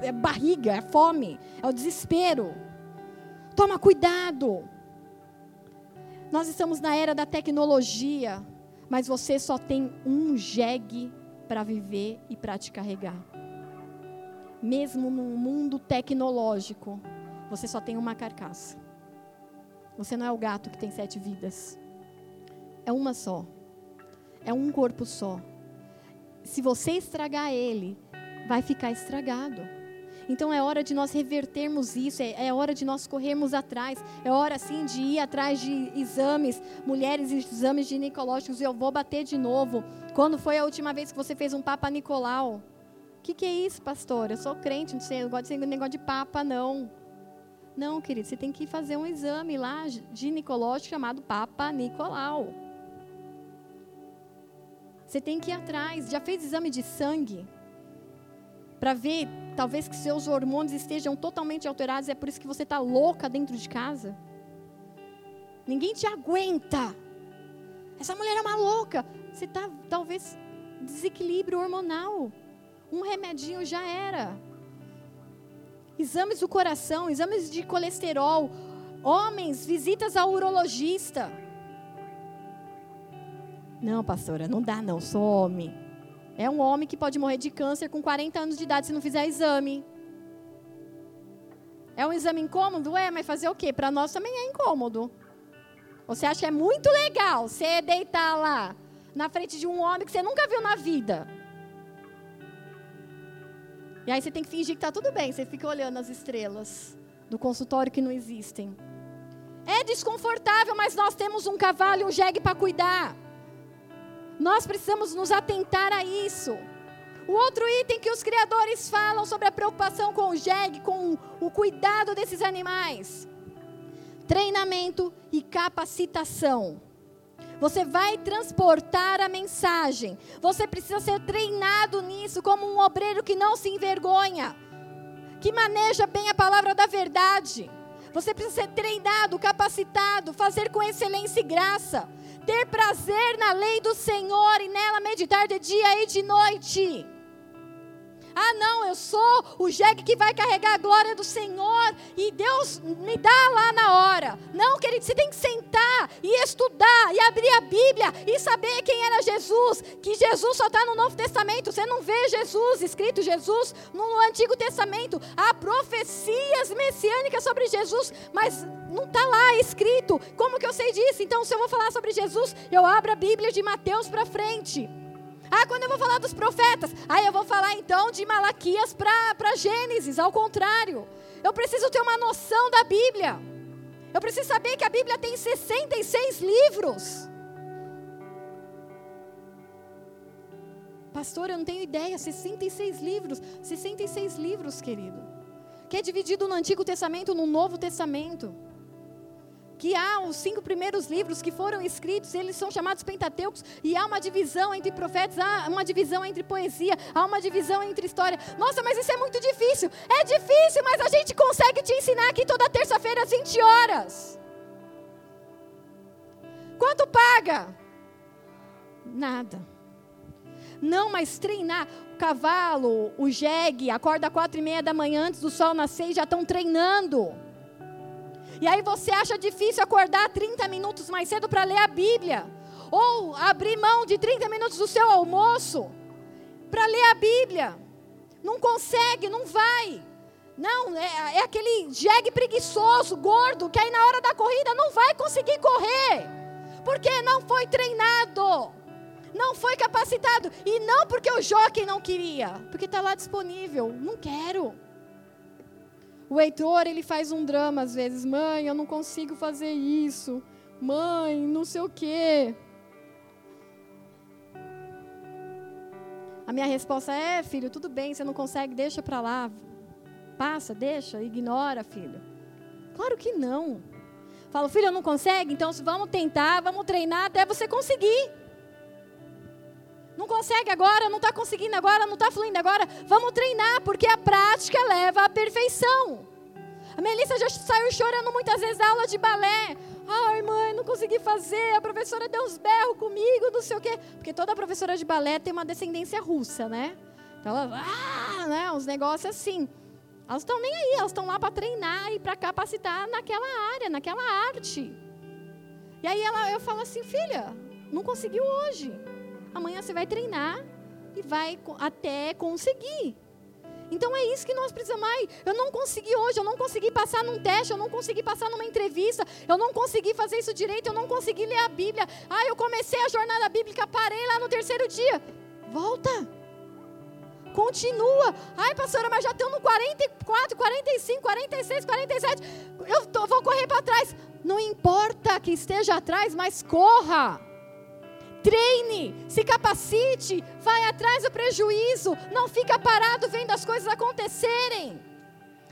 é barriga, é fome, é o desespero. Toma cuidado. Nós estamos na era da tecnologia, mas você só tem um jegue para viver e para te carregar. Mesmo num mundo tecnológico, você só tem uma carcaça. Você não é o gato que tem 7 vidas. É uma só. É um corpo só. se você estragar ele, vai ficar estragado. Então é hora de nós revertermos isso, é hora de nós corrermos atrás, é hora sim de ir atrás de exames, mulheres, exames ginecológicos, eu vou bater de novo. Quando foi a última vez que você fez um Papanicolau? O que é isso, pastor? Eu sou crente, não sei, eu gosto de negócio de papa, não. Não, querido, você tem que fazer um exame lá, ginecológico, chamado Papanicolau. Você tem que ir atrás. Já fez exame de sangue? Para ver, talvez, que seus hormônios estejam totalmente alterados, é por isso que você está louca dentro de casa? Ninguém te aguenta. Essa mulher é uma louca. Você está, talvez, desequilíbrio hormonal. Um remedinho já era. Exames do coração, exames de colesterol, homens, visitas ao urologista. Não, pastora, não dá não, sou homem. É um homem que pode morrer de câncer com 40 anos de idade se não fizer exame. É um exame incômodo? É, mas fazer o quê? Para nós também é incômodo. Você acha que é muito legal você deitar lá na frente de um homem que você nunca viu na vida? E aí você tem que fingir que está tudo bem. Você fica olhando as estrelas do consultório que não existem. É desconfortável, mas nós temos um cavalo e um jegue para cuidar. Nós precisamos nos atentar a isso. O outro item que os criadores falam sobre a preocupação com o jegue, com o cuidado desses animais. Treinamento e capacitação. Você vai transportar a mensagem. Você precisa ser treinado nisso como um obreiro que não se envergonha, que maneja bem a palavra da verdade. Você precisa ser treinado, capacitado, fazer com excelência e graça, ter prazer na lei do Senhor e nela meditar de dia e de noite. Ah não, eu sou o jegue que vai carregar a glória do Senhor e Deus me dá lá na hora. Não, querido, você tem que sentar e estudar e abrir a Bíblia e saber quem era Jesus. Que Jesus só está no Novo Testamento, você não vê Jesus, escrito Jesus no Antigo Testamento. Há profecias messiânicas sobre Jesus, mas não está lá escrito. Como que eu sei disso? Então se eu vou falar sobre Jesus, eu abro a Bíblia de Mateus para frente. Ah, quando eu vou falar dos profetas, aí eu vou falar então de Malaquias para Gênesis, ao contrário. Eu preciso ter uma noção da Bíblia. Eu preciso saber que a Bíblia tem 66 livros. Pastor, eu não tenho ideia, 66 livros. 66 livros, querido. Que é dividido no Antigo Testamento, no Novo Testamento. Que há os 5 primeiros livros que foram escritos, eles são chamados Pentateucos, e há uma divisão entre profetas, há uma divisão entre poesia, há uma divisão entre história. Nossa, mas isso é muito difícil. É difícil, mas a gente consegue te ensinar aqui toda terça-feira às 20 horas. Quanto paga? Nada. Não, mas treinar o cavalo, o jegue, acorda 4:30 da manhã antes do sol nascer e já estão treinando. E aí você acha difícil acordar 30 minutos mais cedo para ler a Bíblia. Ou abrir mão de 30 minutos do seu almoço para ler a Bíblia. Não consegue, não vai. Não, é aquele jegue preguiçoso, gordo, que aí na hora da corrida não vai conseguir correr. Porque não foi treinado. Não foi capacitado. E não porque o jockey não queria. Porque está lá disponível. Não quero. O Heitor, ele faz um drama às vezes. Mãe, eu não consigo fazer isso. Mãe, não sei o quê. A minha resposta é, filho, tudo bem, você não consegue, deixa pra lá. Passa, deixa, ignora, filho. Claro que não. Falo, filho, eu não consigo, então vamos tentar, vamos treinar até você conseguir. Não consegue agora, não está conseguindo agora, não está fluindo agora. Vamos treinar, porque a prática leva à perfeição. A Melissa já saiu chorando muitas vezes da aula de balé. Ai, mãe, não consegui fazer, a professora deu uns berros comigo, não sei o quê. Porque toda professora de balé tem uma descendência russa, né? Então ela, né, uns negócios assim. Elas estão nem aí, elas estão lá para treinar e para capacitar naquela área, naquela arte. E aí eu falo assim, filha, não conseguiu hoje. Amanhã você vai treinar e vai até conseguir. Então é isso que nós precisamos. Ai, eu não consegui hoje, eu não consegui passar num teste, eu não consegui passar numa entrevista, eu não consegui fazer isso direito, eu não consegui ler a Bíblia. Ah, eu comecei a jornada bíblica, parei lá no terceiro dia. Volta. continua. Ai, pastora, mas já estão no 44, 45, 46, 47. Vou correr para trás. Não importa que esteja atrás, mas corra. Treine, se capacite, vai atrás do prejuízo, não fica parado vendo as coisas acontecerem.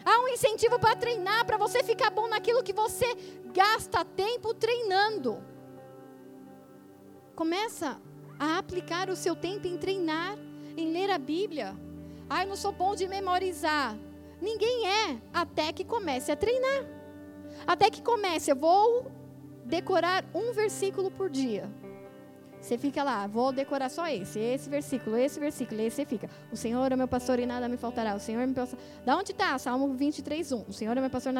Há um incentivo para treinar, para você ficar bom naquilo que você gasta tempo treinando. Começa a aplicar o seu tempo em treinar, em ler a Bíblia. Ah, eu não sou bom de memorizar. Ninguém é, até que comece a treinar. Até que comece, eu vou decorar um versículo por dia. Você fica lá, vou decorar só esse versículo, e aí você fica. O Senhor é meu pastor e nada me faltará. O Senhor é meu pastor. Da onde está? Salmo 23:1. O Senhor é meu pastor.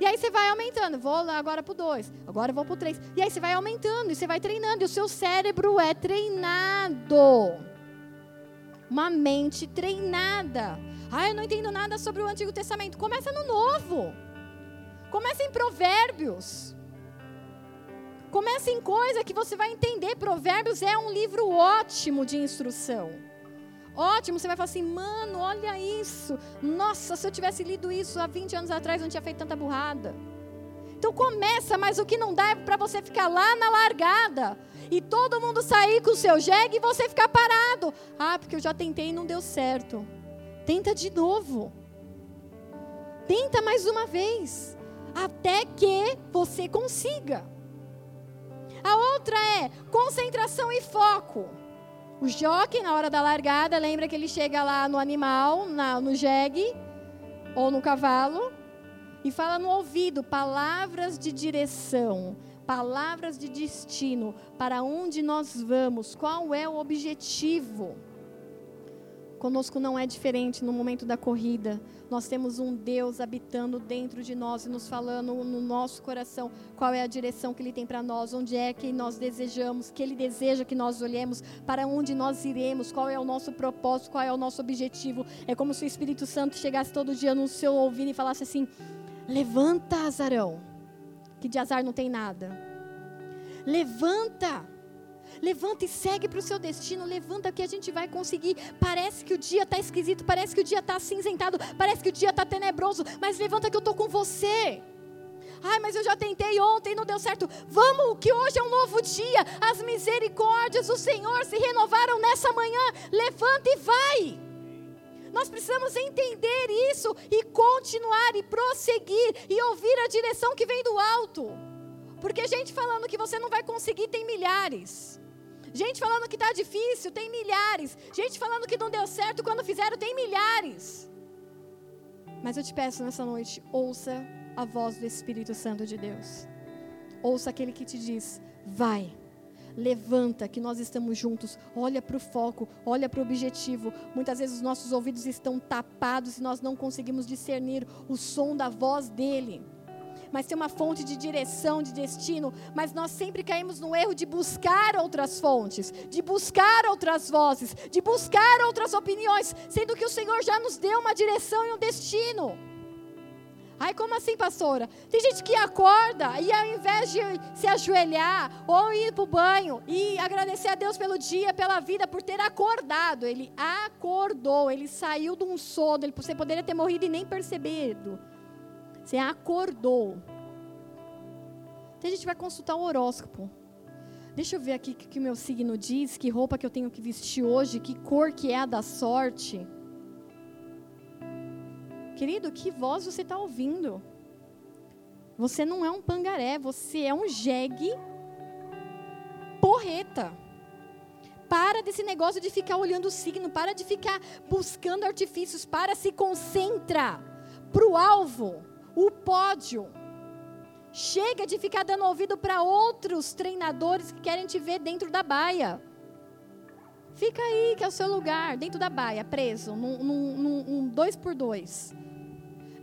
E aí você vai aumentando. Vou lá agora pro 2. Agora eu vou pro 3. E aí você vai aumentando e você vai treinando. E o seu cérebro é treinado. Uma mente treinada. Ah, eu não entendo nada sobre o Antigo Testamento. Começa no Novo. Começa em Provérbios. Comece em coisa que você vai entender. Provérbios é um livro ótimo de instrução. Ótimo, você vai falar assim, mano, olha isso. Nossa, se eu tivesse lido isso há 20 anos atrás, não tinha feito tanta burrada. Então começa, mas o que não dá é para você ficar lá na largada. E todo mundo sair com o seu jegue e você ficar parado. Ah, porque eu já tentei e não deu certo. Tenta de novo. Tenta mais uma vez. Até que você consiga. A outra é concentração e foco. O jockey, na hora da largada, lembra que ele chega lá no animal, no jegue, ou no cavalo, e fala no ouvido palavras de direção, palavras de destino, para onde nós vamos, qual é o objetivo. Conosco não é diferente no momento da corrida. Nós temos um Deus habitando dentro de nós e nos falando no nosso coração qual é a direção que Ele tem para nós, onde é que nós desejamos, que Ele deseja que nós olhemos, para onde nós iremos, qual é o nosso propósito, qual é o nosso objetivo. É como se o Espírito Santo chegasse todo dia no seu ouvido e falasse assim, levanta, azarão, que de azar não tem nada. Levanta e segue para o seu destino, levanta que a gente vai conseguir. Parece que o dia está esquisito, parece que o dia está acinzentado, parece que o dia está tenebroso, mas levanta que eu estou com você. Ai, mas eu já tentei ontem, não deu certo. Vamos, que hoje é um novo dia, as misericórdias do Senhor se renovaram nessa manhã, levanta e vai. Nós precisamos entender isso e continuar e prosseguir e ouvir a direção que vem do alto. Porque gente falando que você não vai conseguir tem milhares. Gente falando que está difícil, tem milhares. Gente falando que não deu certo quando fizeram, tem milhares. Mas eu te peço nessa noite, ouça a voz do Espírito Santo de Deus. Ouça aquele que te diz, vai, levanta que nós estamos juntos. Olha para o foco, olha para o objetivo. Muitas vezes os nossos ouvidos estão tapados e nós não conseguimos discernir o som da voz dele. Mas tem uma fonte de direção, de destino, mas nós sempre caímos no erro de buscar outras fontes, de buscar outras vozes, de buscar outras opiniões, sendo que o Senhor já nos deu uma direção e um destino. Ai, como assim, pastora? Tem gente que acorda e ao invés de se ajoelhar ou ir para o banho e agradecer a Deus pelo dia, pela vida, por ter acordado, ele acordou, ele saiu de um sono, você poderia ter morrido e nem percebido. Você acordou. Então a gente vai consultar o horóscopo. Deixa eu ver aqui o que o meu signo diz, que roupa que eu tenho que vestir hoje, que cor que é a da sorte. Querido, que voz você está ouvindo? Você não é um pangaré, você é um jegue porreta. Para desse negócio de ficar olhando o signo, para de ficar buscando artifícios, para, se concentra para o alvo. O pódio. Chega de ficar dando ouvido para outros treinadores que querem te ver dentro da baia. Fica aí, que é o seu lugar, dentro da baia, preso, num 2x2.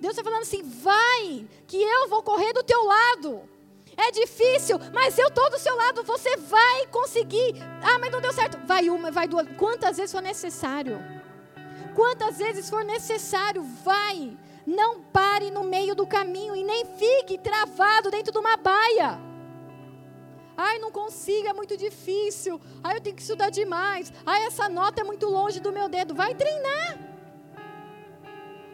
Deus está falando assim, vai, que eu vou correr do teu lado. É difícil, mas eu estou do seu lado, você vai conseguir. Ah, mas não deu certo. Vai uma, vai duas, quantas vezes for necessário. Quantas vezes for necessário, vai. Não pare no meio do caminho e nem fique travado dentro de uma baia. Ai, não consigo, é muito difícil. Ai, eu tenho que estudar demais. Ai, essa nota é muito longe do meu dedo. Vai treinar.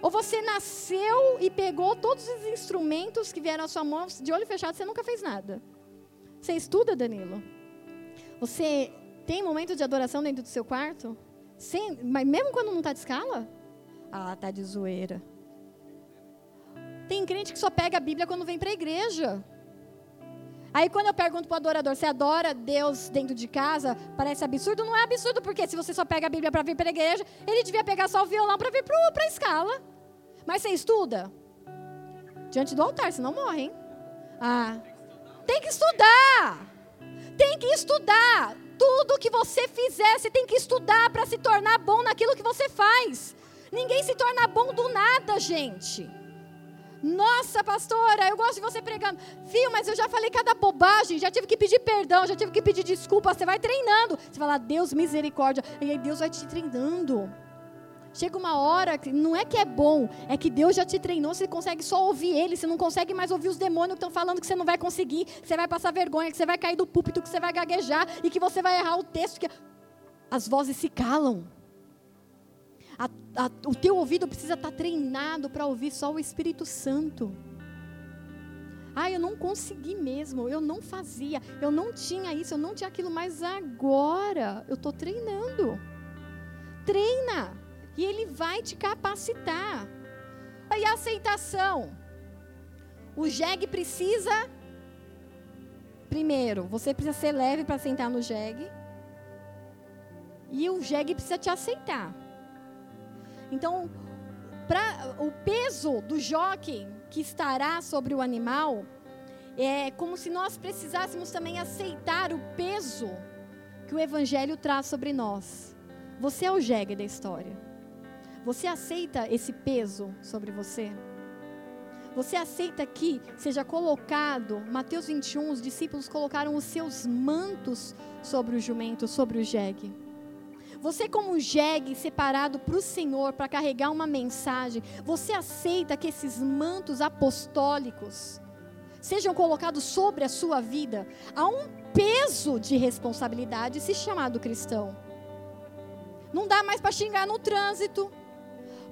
Ou você nasceu e pegou todos os instrumentos que vieram à sua mão, de olho fechado, você nunca fez nada. Você estuda, Danilo? Você tem momento de adoração dentro do seu quarto? Sim, mas mesmo quando não está de escala? Ah, tá de zoeira. Tem crente que só pega a Bíblia quando vem para a igreja. Aí quando eu pergunto para o adorador, você adora Deus dentro de casa? Parece absurdo? Não é absurdo, porque se você só pega a Bíblia para vir para a igreja, ele devia pegar só o violão para vir para a escala. Mas você estuda? Diante do altar, senão morre, hein? Ah, tem que estudar! Tem que estudar! Tudo que você fizer, você tem que estudar para se tornar bom naquilo que você faz. Ninguém se torna bom do nada, gente. Nossa, pastora, eu gosto de você pregando. Fio, mas eu já falei cada bobagem, já tive que pedir perdão, já tive que pedir desculpa. Você vai treinando. Você fala, Deus, misericórdia. E aí Deus vai te treinando. Chega uma hora, não é que é bom, é que Deus já te treinou, você consegue só ouvir Ele, você não consegue mais ouvir os demônios que estão falando que você não vai conseguir, que você vai passar vergonha, que você vai cair do púlpito, que você vai gaguejar e que você vai errar o texto. Que... As vozes se calam. O teu ouvido precisa estar treinado para ouvir só o Espírito Santo. Ah, eu não consegui mesmo, eu não fazia, eu não tinha isso, eu não tinha aquilo, mas agora eu estou treinando. Treina, e Ele vai te capacitar. E a aceitação? O jegue precisa... Primeiro, você precisa ser leve para sentar no jegue. E o jegue precisa te aceitar. Então, o peso do jockey que estará sobre o animal, é como se nós precisássemos também aceitar o peso que o Evangelho traz sobre nós. Você é o jegue da história. Você aceita esse peso sobre você? Você aceita que seja colocado, Mateus 21, os discípulos colocaram os seus mantos sobre o jumento, sobre o jegue. Você, como um jegue separado para o Senhor, para carregar uma mensagem, você aceita que esses mantos apostólicos sejam colocados sobre a sua vida? Há um peso de responsabilidade se chamado cristão. Não dá mais para xingar no trânsito.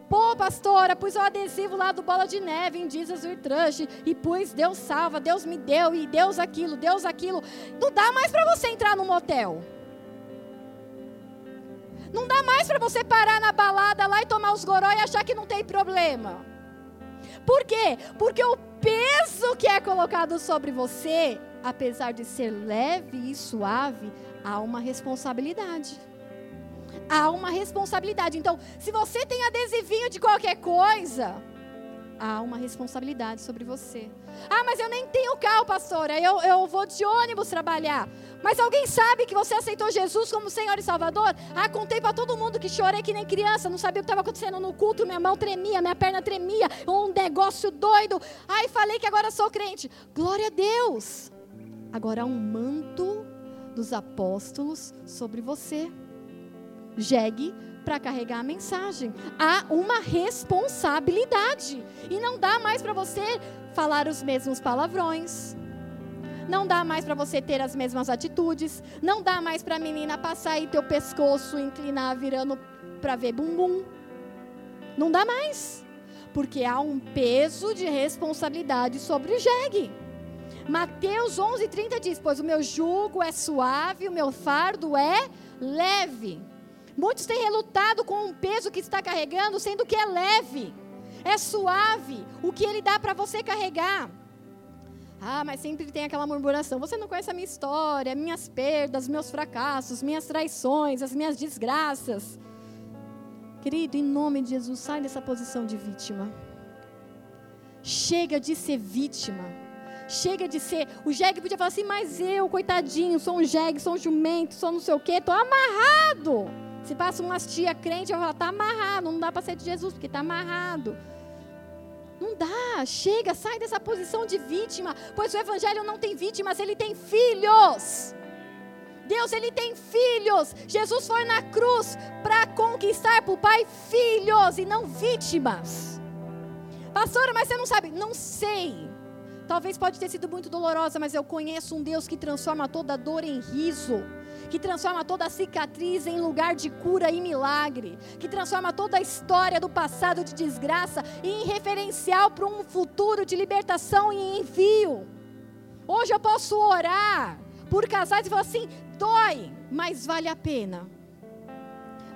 Pô, pastora, pus o adesivo lá do Bola de Neve, em Jesus We Trust, e pus Deus salva, Deus me deu, e Deus aquilo. Não dá mais para você entrar num motel. Não dá mais para você parar na balada lá e tomar os goró e achar que não tem problema. Por quê? Porque o peso que é colocado sobre você, apesar de ser leve e suave, há uma responsabilidade. Há uma responsabilidade. Então, se você tem adesivinho de qualquer coisa, há uma responsabilidade sobre você. Ah, mas eu nem tenho carro, pastora, eu vou de ônibus trabalhar. Mas alguém sabe que você aceitou Jesus como Senhor e Salvador? Ah, contei para todo mundo que chorei que nem criança, não sabia o que estava acontecendo no culto, minha mão tremia, minha perna tremia, um negócio doido. Ai, falei que agora sou crente. Glória a Deus! Agora há um manto dos apóstolos sobre você. Jegue para carregar a mensagem. Há uma responsabilidade. E não dá mais para você falar os mesmos palavrões. Não dá mais para você ter as mesmas atitudes. Não dá mais para a menina passar e teu pescoço inclinar virando para ver bumbum. Não dá mais. Porque há um peso de responsabilidade sobre o jegue. Mateus 11:30 diz, pois o meu jugo é suave, o meu fardo é leve. Muitos têm relutado com um peso que está carregando, sendo que é leve, é suave, o que ele dá para você carregar. Ah, mas sempre tem aquela murmuração, você não conhece a minha história, minhas perdas, meus fracassos, minhas traições, as minhas desgraças. Querido, em nome de Jesus, sai dessa posição de vítima. Chega de ser vítima. Chega de ser, o jegue podia falar assim, mas eu, coitadinho, sou um jegue, sou um jumento, sou não sei o quê, tô amarrado. Se passa umas tia crente, eu falo, tá amarrado, não dá para ser de Jesus, porque tá amarrado. Não dá, chega, sai dessa posição de vítima, pois o Evangelho não tem vítimas, ele tem filhos. Deus, ele tem filhos. Jesus foi na cruz para conquistar para o Pai filhos e não vítimas. Pastora, mas você não sabe? Não sei. Talvez pode ter sido muito dolorosa, mas eu conheço um Deus que transforma toda dor em riso. que transforma toda cicatriz em lugar de cura e milagre, que transforma toda a história do passado de desgraça em referencial para um futuro de libertação e envio. Hoje eu posso orar por casais e falar assim: dói, mas vale a pena.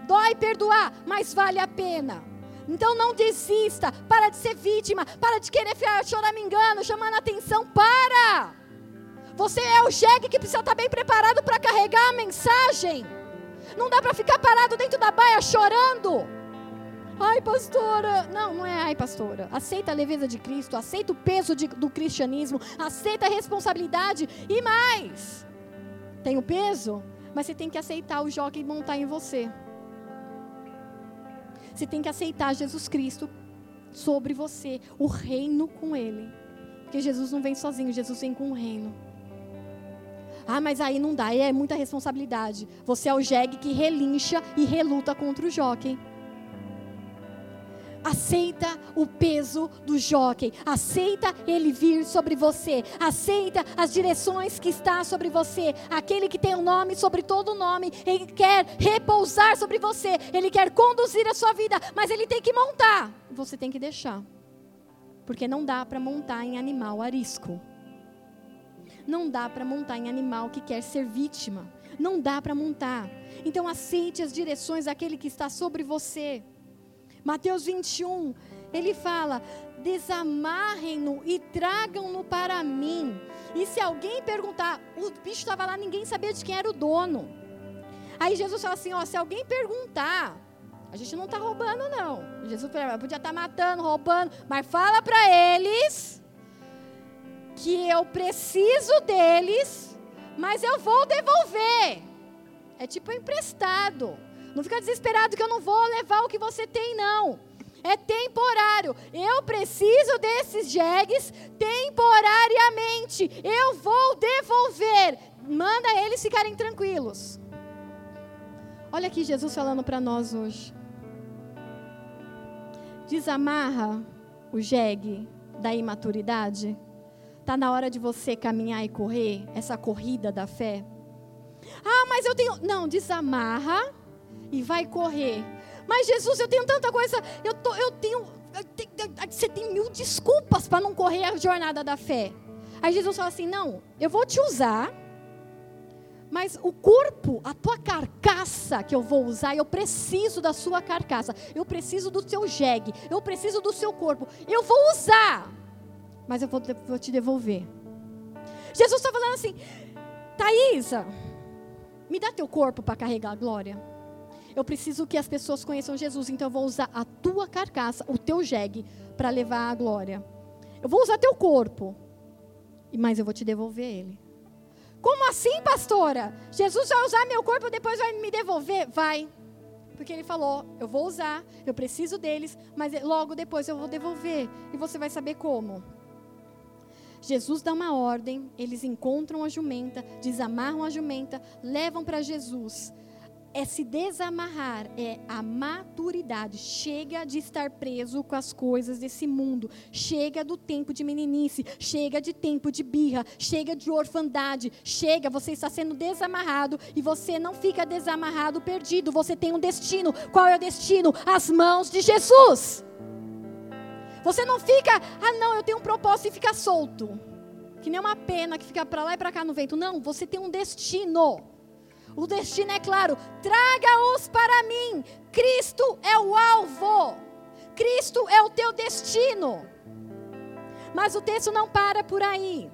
Dói perdoar, mas vale a pena. Então não desista, para de ser vítima, para de querer ficar choramingando, chamando a atenção, para! Você é o jegue que precisa estar bem preparado para carregar a mensagem. Não dá para ficar parado dentro da baia chorando. Ai, pastora, não é ai, pastora. Aceita a leveza de Cristo, aceita o peso do cristianismo, aceita a responsabilidade e mais. Tem o peso, mas você tem que aceitar o jogo e montar em você. Você tem que aceitar Jesus Cristo sobre você, o reino com Ele. Porque Jesus não vem sozinho, Jesus vem com o reino. Ah, mas aí não dá, é muita responsabilidade. Você é o jegue que relincha e reluta contra o jockey. Aceita o peso do jockey, aceita ele vir sobre você, aceita as direções que está sobre você. Aquele que tem o nome sobre todo nome, ele quer repousar sobre você, ele quer conduzir a sua vida, mas ele tem que montar, você tem que deixar, porque não dá para montar em animal arisco, não dá para montar em animal que quer ser vítima, não dá para montar. Então aceite as direções daquele que está sobre você. Mateus 21, ele fala: desamarrem-no e tragam-no para mim. E se alguém perguntar, o bicho estava lá, ninguém sabia de quem era o dono. Aí Jesus fala assim, ó, se alguém perguntar, a gente não está roubando não. Jesus podia estar matando, roubando, mas fala para eles que eu preciso deles, mas eu vou devolver. É tipo emprestado. Não fica desesperado que eu não vou levar o que você tem, não. É temporário. Eu preciso desses jegues temporariamente. Eu vou devolver. Manda eles ficarem tranquilos. Olha aqui Jesus falando para nós hoje. Desamarra o jegue da imaturidade. Está na hora de você caminhar e correr essa corrida da fé. Ah, mas eu tenho... Não, desamarra e vai correr. Mas Jesus, eu tenho tanta coisa, você tem 1000 desculpas para não correr a jornada da fé. Aí Jesus fala assim, não, eu vou te usar, mas o corpo, a tua carcaça que eu vou usar, eu preciso da sua carcaça, eu preciso do seu jegue, eu preciso do seu corpo, eu vou usar, mas eu vou te devolver. Jesus está falando assim, Thaísa, me dá teu corpo para carregar a glória. Eu preciso que as pessoas conheçam Jesus, então eu vou usar a tua carcaça, o teu jegue, para levar a glória. Eu vou usar teu corpo, mas eu vou te devolver ele. Como assim, pastora? Jesus vai usar meu corpo e depois vai me devolver? Vai, porque ele falou, eu vou usar, eu preciso deles, mas logo depois eu vou devolver, e você vai saber como. Jesus dá uma ordem, eles encontram a jumenta, desamarram a jumenta, levam para Jesus. É se desamarrar, é a maturidade. Chega de estar preso com as coisas desse mundo. Chega do tempo de meninice. Chega de tempo de birra. Chega de orfandade. Chega, você está sendo desamarrado. E você não fica desamarrado, perdido. Você tem um destino. Qual é o destino? As mãos de Jesus. Você não fica, ah não, eu tenho um propósito, e fica solto, que nem uma pena que fica para lá e para cá no vento. Não, você tem um destino. O destino é claro, traga-os para mim. Cristo é o alvo, Cristo é o teu destino. Mas o texto não para por aí.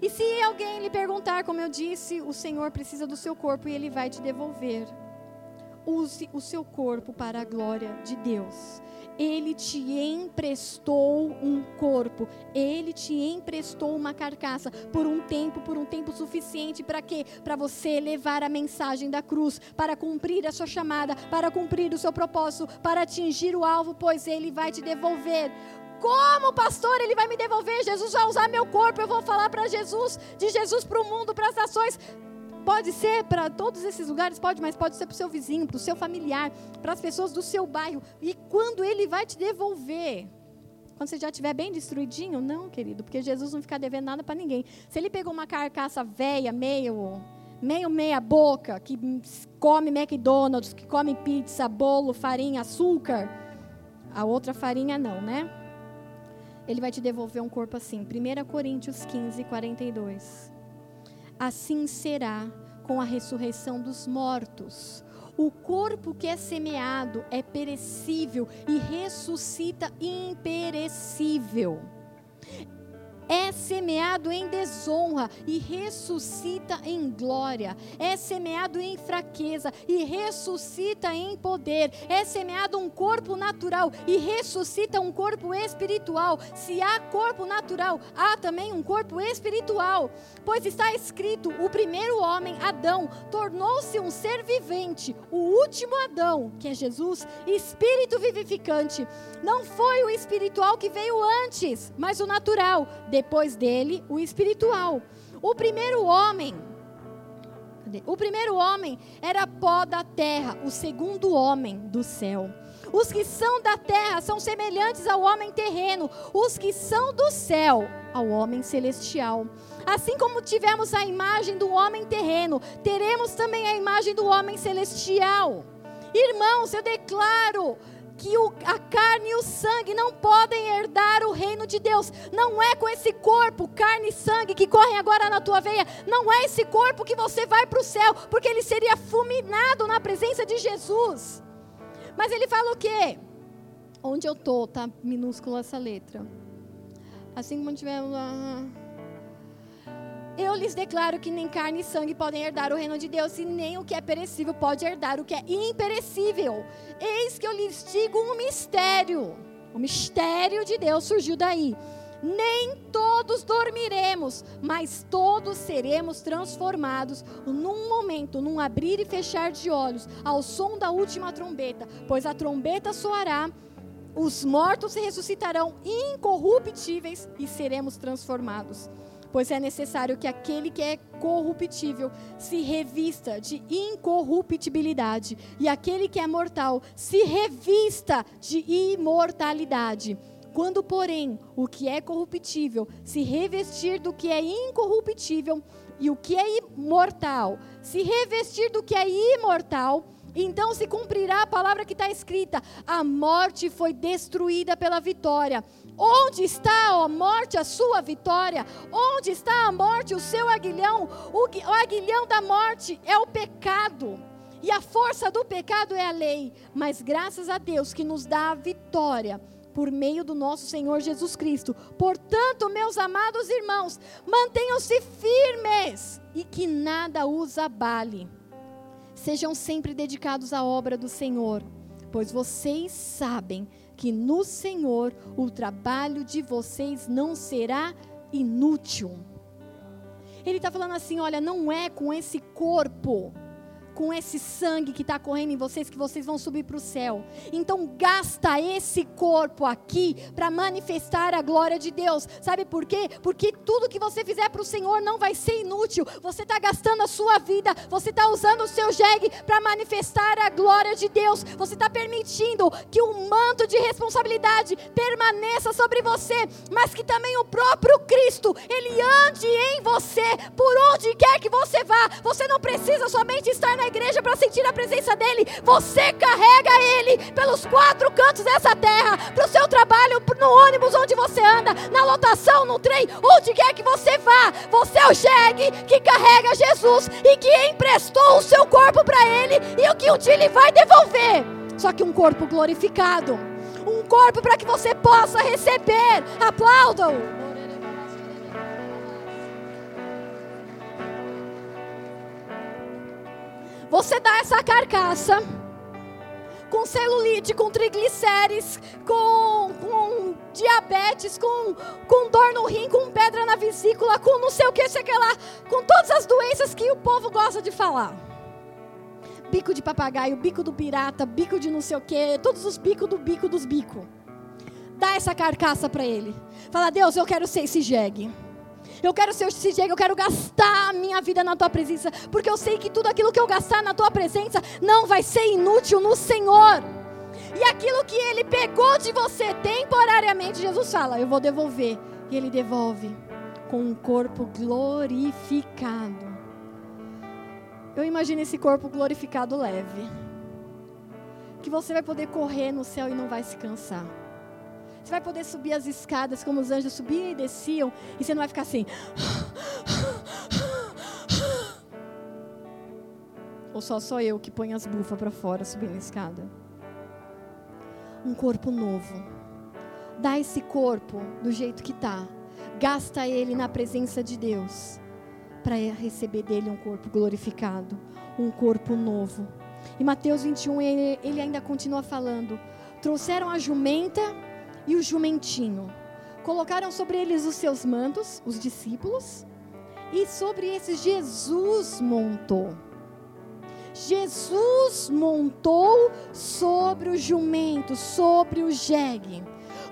E se alguém lhe perguntar, como eu disse, o Senhor precisa do seu corpo e Ele vai te devolver. Use o seu corpo para a glória de Deus. Ele te emprestou um corpo. Ele te emprestou uma carcaça por um tempo suficiente para quê? Para você levar a mensagem da cruz, para cumprir a sua chamada, para cumprir o seu propósito, para atingir o alvo, pois ele vai te devolver. Como, pastor, ele vai me devolver? Jesus vai usar meu corpo, eu vou falar para Jesus, de Jesus para o mundo, para as nações. Pode ser para todos esses lugares, pode, mas pode ser para o seu vizinho, para o seu familiar, para as pessoas do seu bairro. E quando ele vai te devolver? Quando você já estiver bem destruidinho? Não, querido, porque Jesus não fica devendo nada para ninguém. Se ele pegou uma carcaça velha, meio meio meia boca, que come McDonald's, que come pizza, bolo, farinha, açúcar, a outra farinha não, né? Ele vai te devolver um corpo assim. 1 Coríntios 15, 42. Assim será com a ressurreição dos mortos. O corpo que é semeado é perecível e ressuscita imperecível. É semeado em desonra e ressuscita em glória. É semeado em fraqueza e ressuscita em poder. É semeado um corpo natural e ressuscita um corpo espiritual. Se há corpo natural, há também um corpo espiritual. Pois está escrito, o primeiro homem, Adão, tornou-se um ser vivente. O último Adão, que é Jesus, espírito vivificante. Não foi o espiritual que veio antes, mas o natural. Depois dele, o espiritual. O primeiro homem era pó da terra, o segundo homem do céu. Os que são da terra são semelhantes ao homem terreno, os que são do céu ao homem celestial. Assim como tivemos a imagem do homem terreno, teremos também a imagem do homem celestial. Irmãos, eu declaro que a carne e o sangue não podem herdar o reino de Deus. Não é com esse corpo, carne e sangue, que correm agora na tua veia. Não é esse corpo que você vai para o céu, porque ele seria fulminado na presença de Jesus. Mas ele fala o quê? Onde eu estou, tá minúscula essa letra. Assim como tivemos... Eu lhes declaro que nem carne e sangue podem herdar o reino de Deus, e nem o que é perecível pode herdar o que é imperecível. Eis que eu lhes digo um mistério. O mistério de Deus surgiu daí. Nem todos dormiremos, mas todos seremos transformados num momento, num abrir e fechar de olhos, ao som da última trombeta, pois a trombeta soará. Os mortos se ressuscitarão incorruptíveis e seremos transformados. Pois é necessário que aquele que é corruptível se revista de incorruptibilidade, e aquele que é mortal se revista de imortalidade. Quando, porém, o que é corruptível se revestir do que é incorruptível, e o que é mortal se revestir do que é imortal, então se cumprirá a palavra que está escrita: a morte foi destruída pela vitória. Onde está, ó morte, a sua vitória? Onde está a morte, o seu aguilhão? O aguilhão da morte é o pecado. E a força do pecado é a lei. Mas graças a Deus que nos dá a vitória por meio do nosso Senhor Jesus Cristo. Portanto, meus amados irmãos, mantenham-se firmes e que nada os abale. Sejam sempre dedicados à obra do Senhor, pois vocês sabem que no Senhor o trabalho de vocês não será inútil. Ele está falando assim, olha, não é com esse corpo, com esse sangue que está correndo em vocês, que vocês vão subir para o céu. Então gasta esse corpo aqui para manifestar a glória de Deus. Sabe por quê? Porque tudo que você fizer para o Senhor não vai ser inútil. Você está gastando a sua vida, você está usando o seu jegue para manifestar a glória de Deus. Você está permitindo que o manto de responsabilidade permaneça sobre você, mas que também o próprio Cristo, ele ande em você, por onde quer que você vá. Você não precisa somente estar na igreja para sentir a presença dele. Você carrega ele pelos quatro cantos dessa terra, para o seu trabalho, no ônibus onde você anda, na lotação, no trem, onde quer que você vá. Você é o jegue que carrega Jesus e que emprestou o seu corpo para ele, e o que um dia ele vai devolver, só que um corpo glorificado, um corpo para que você possa receber. Aplaudam. Você dá essa carcaça, com celulite, com triglicérides, com diabetes, com dor no rim, com pedra na vesícula, com não sei o que, sei que lá, com todas as doenças que o povo gosta de falar. Bico de papagaio, bico do pirata, bico de não sei o que, todos os bicos do bico dos bicos. Dá essa carcaça para ele. Fala, Deus, eu quero ser esse jegue. Eu quero ser esse jegue, eu quero gastar a minha vida na tua presença, porque eu sei que tudo aquilo que eu gastar na tua presença não vai ser inútil no Senhor. E aquilo que ele pegou de você temporariamente, Jesus fala, eu vou devolver. E ele devolve com um corpo glorificado. eu imagino esse corpo glorificado leve. Que você vai poder correr no céu e não vai se cansar. Você vai poder subir as escadas como os anjos subiam e desciam. E você não vai ficar assim. Ou só eu que ponho as bufas para fora subindo a escada. Um corpo novo. Dá esse corpo do jeito que tá. Gasta ele na presença de Deus. Para receber dele um corpo glorificado. Um corpo novo. E Mateus 21, ele ainda continua falando. Trouxeram a jumenta e o jumentinho. Colocaram sobre eles os seus mantos, os discípulos. E sobre esses Jesus montou. Jesus montou sobre o jumento, sobre o jegue.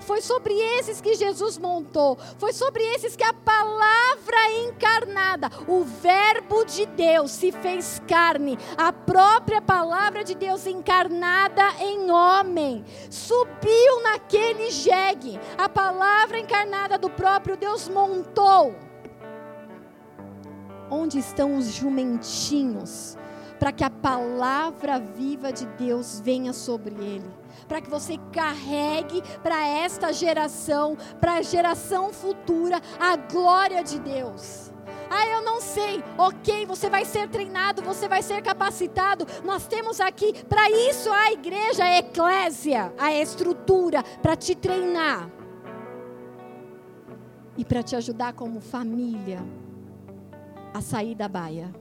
Foi sobre esses que Jesus montou. Foi sobre esses que a palavra encarnada, o verbo de Deus se fez carne. A própria palavra de Deus encarnada em homem. Subiu naquele jegue. A palavra encarnada do próprio Deus montou. Onde estão os jumentinhos? Para que a palavra viva de Deus venha sobre ele. Para que você carregue para esta geração, para a geração futura, a glória de Deus. Eu não sei. Ok, você vai ser treinado, você vai ser capacitado. Nós temos aqui, para isso, a igreja, a eclésia, a estrutura, para te treinar. E para te ajudar como família a sair da baia.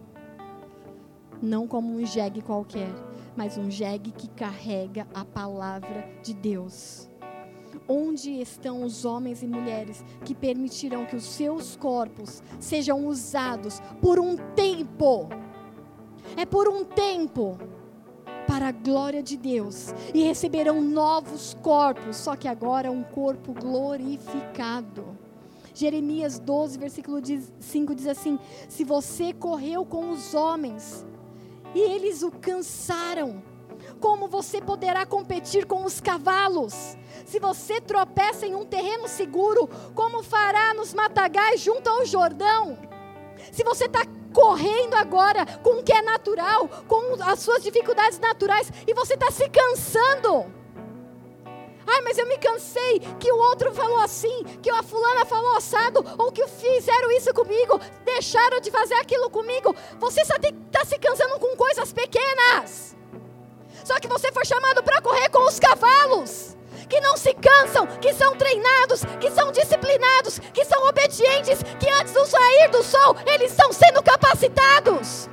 Não como um jegue qualquer, mas um jegue que carrega a palavra de Deus. Onde estão os homens e mulheres que permitirão que os seus corpos sejam usados por um tempo? É por um tempo para a glória de Deus e receberão novos corpos, só que agora um corpo glorificado. Jeremias 12, versículo 5 diz assim: se você correu com os homens e eles o cansaram, como você poderá competir com os cavalos? Se você tropeça em um terreno seguro, como fará nos matagais junto ao Jordão? Se você está correndo agora com o que é natural, com as suas dificuldades naturais, e você está se cansando. Mas eu me cansei que o outro falou assim, que a fulana falou assado, ou que fizeram isso comigo, deixaram de fazer aquilo comigo. Você só está se cansando com coisas pequenas. Só que você foi chamado para correr com os cavalos, que não se cansam, que são treinados, que são disciplinados, que são obedientes, que antes do sair do sol, eles estão sendo capacitados.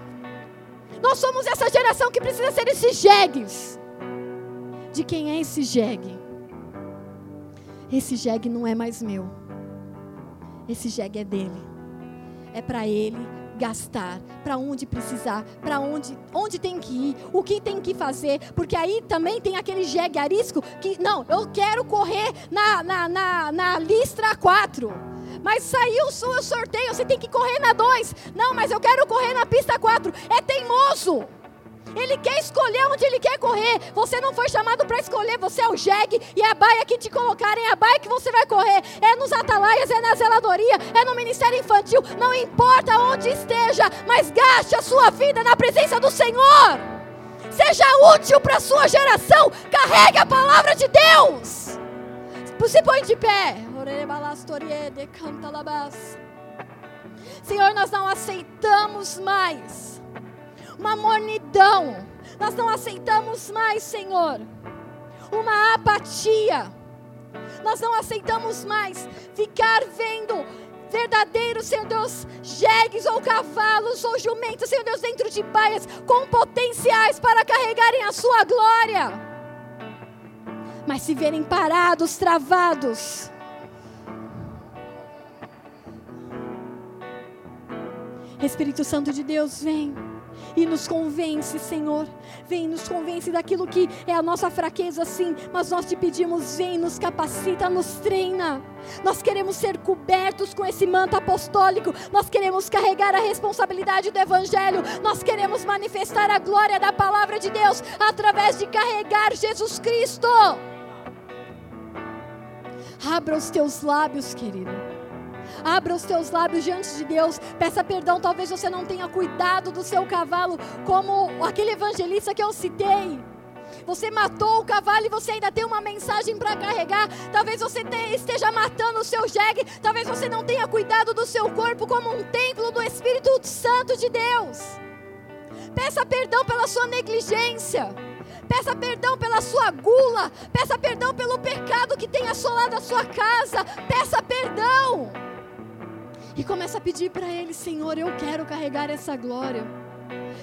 Nós somos essa geração que precisa ser esses jegues. De quem é esse jegue? Esse jegue não é mais meu. Esse jegue é dele. É para ele gastar, para onde precisar, para onde tem que ir, o que tem que fazer, porque aí também tem aquele jegue arisco que, não, eu quero correr na listra 4, mas saiu o seu sorteio, você tem que correr na 2, não, mas eu quero correr na pista 4, é teimoso. Ele quer escolher onde ele quer correr. Você não foi chamado para escolher. Você é o jegue e é a baia que te colocarem. É a baia que você vai correr. É nos atalaias, é na zeladoria, é no ministério infantil. Não importa onde esteja, mas gaste a sua vida na presença do Senhor. Seja útil para a sua geração. Carregue a palavra de Deus. Se põe de pé. Senhor, nós não aceitamos mais uma mornidão, nós não aceitamos mais, Senhor, uma apatia, nós não aceitamos mais ficar vendo verdadeiros, Senhor Deus, jegues ou cavalos ou jumentos, Senhor Deus, dentro de baias com potenciais para carregarem a sua glória, mas se verem parados, travados, Espírito Santo de Deus, vem. E nos convence, Senhor. Vem, nos convence daquilo que é a nossa fraqueza, sim. Mas nós te pedimos, vem, nos capacita, nos treina. Nós queremos ser cobertos com esse manto apostólico. Nós queremos carregar a responsabilidade do Evangelho. Nós queremos manifestar a glória da palavra de Deus através de carregar Jesus Cristo. Abra os teus lábios, querido. Abra os teus lábios diante de Deus. Peça perdão. Talvez você não tenha cuidado do seu cavalo como aquele evangelista que eu citei. Você matou o cavalo e você ainda tem uma mensagem para carregar. Talvez você esteja matando o seu jegue. Talvez você não tenha cuidado do seu corpo como um templo do Espírito Santo de Deus. Peça perdão pela sua negligência. Peça perdão pela sua gula. Peça perdão pelo pecado que tem assolado a sua casa. Peça perdão. E começa a pedir para Ele: Senhor, eu quero carregar essa glória.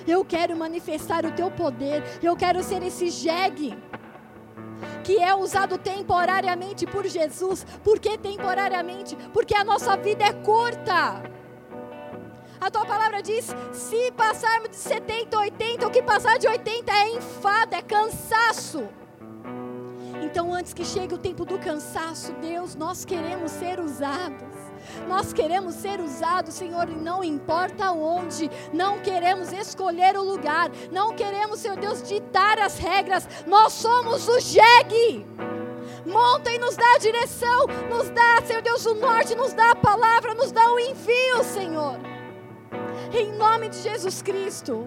Eu quero manifestar o Teu poder. Eu quero ser esse jegue que é usado temporariamente por Jesus. Por que temporariamente? Porque a nossa vida é curta. A Tua palavra diz: se passarmos de 70 a 80, o que passar de 80 é enfado, é cansaço. Então, antes que chegue o tempo do cansaço, Deus, nós queremos ser usados. Nós queremos ser usados, Senhor, e não importa onde. Não queremos escolher o lugar. Não queremos, Senhor Deus, ditar as regras. Nós somos o jegue. Monta e nos dá a direção. Nos dá, Senhor Deus, o norte. Nos dá a palavra. Nos dá o envio, Senhor. Em nome de Jesus Cristo.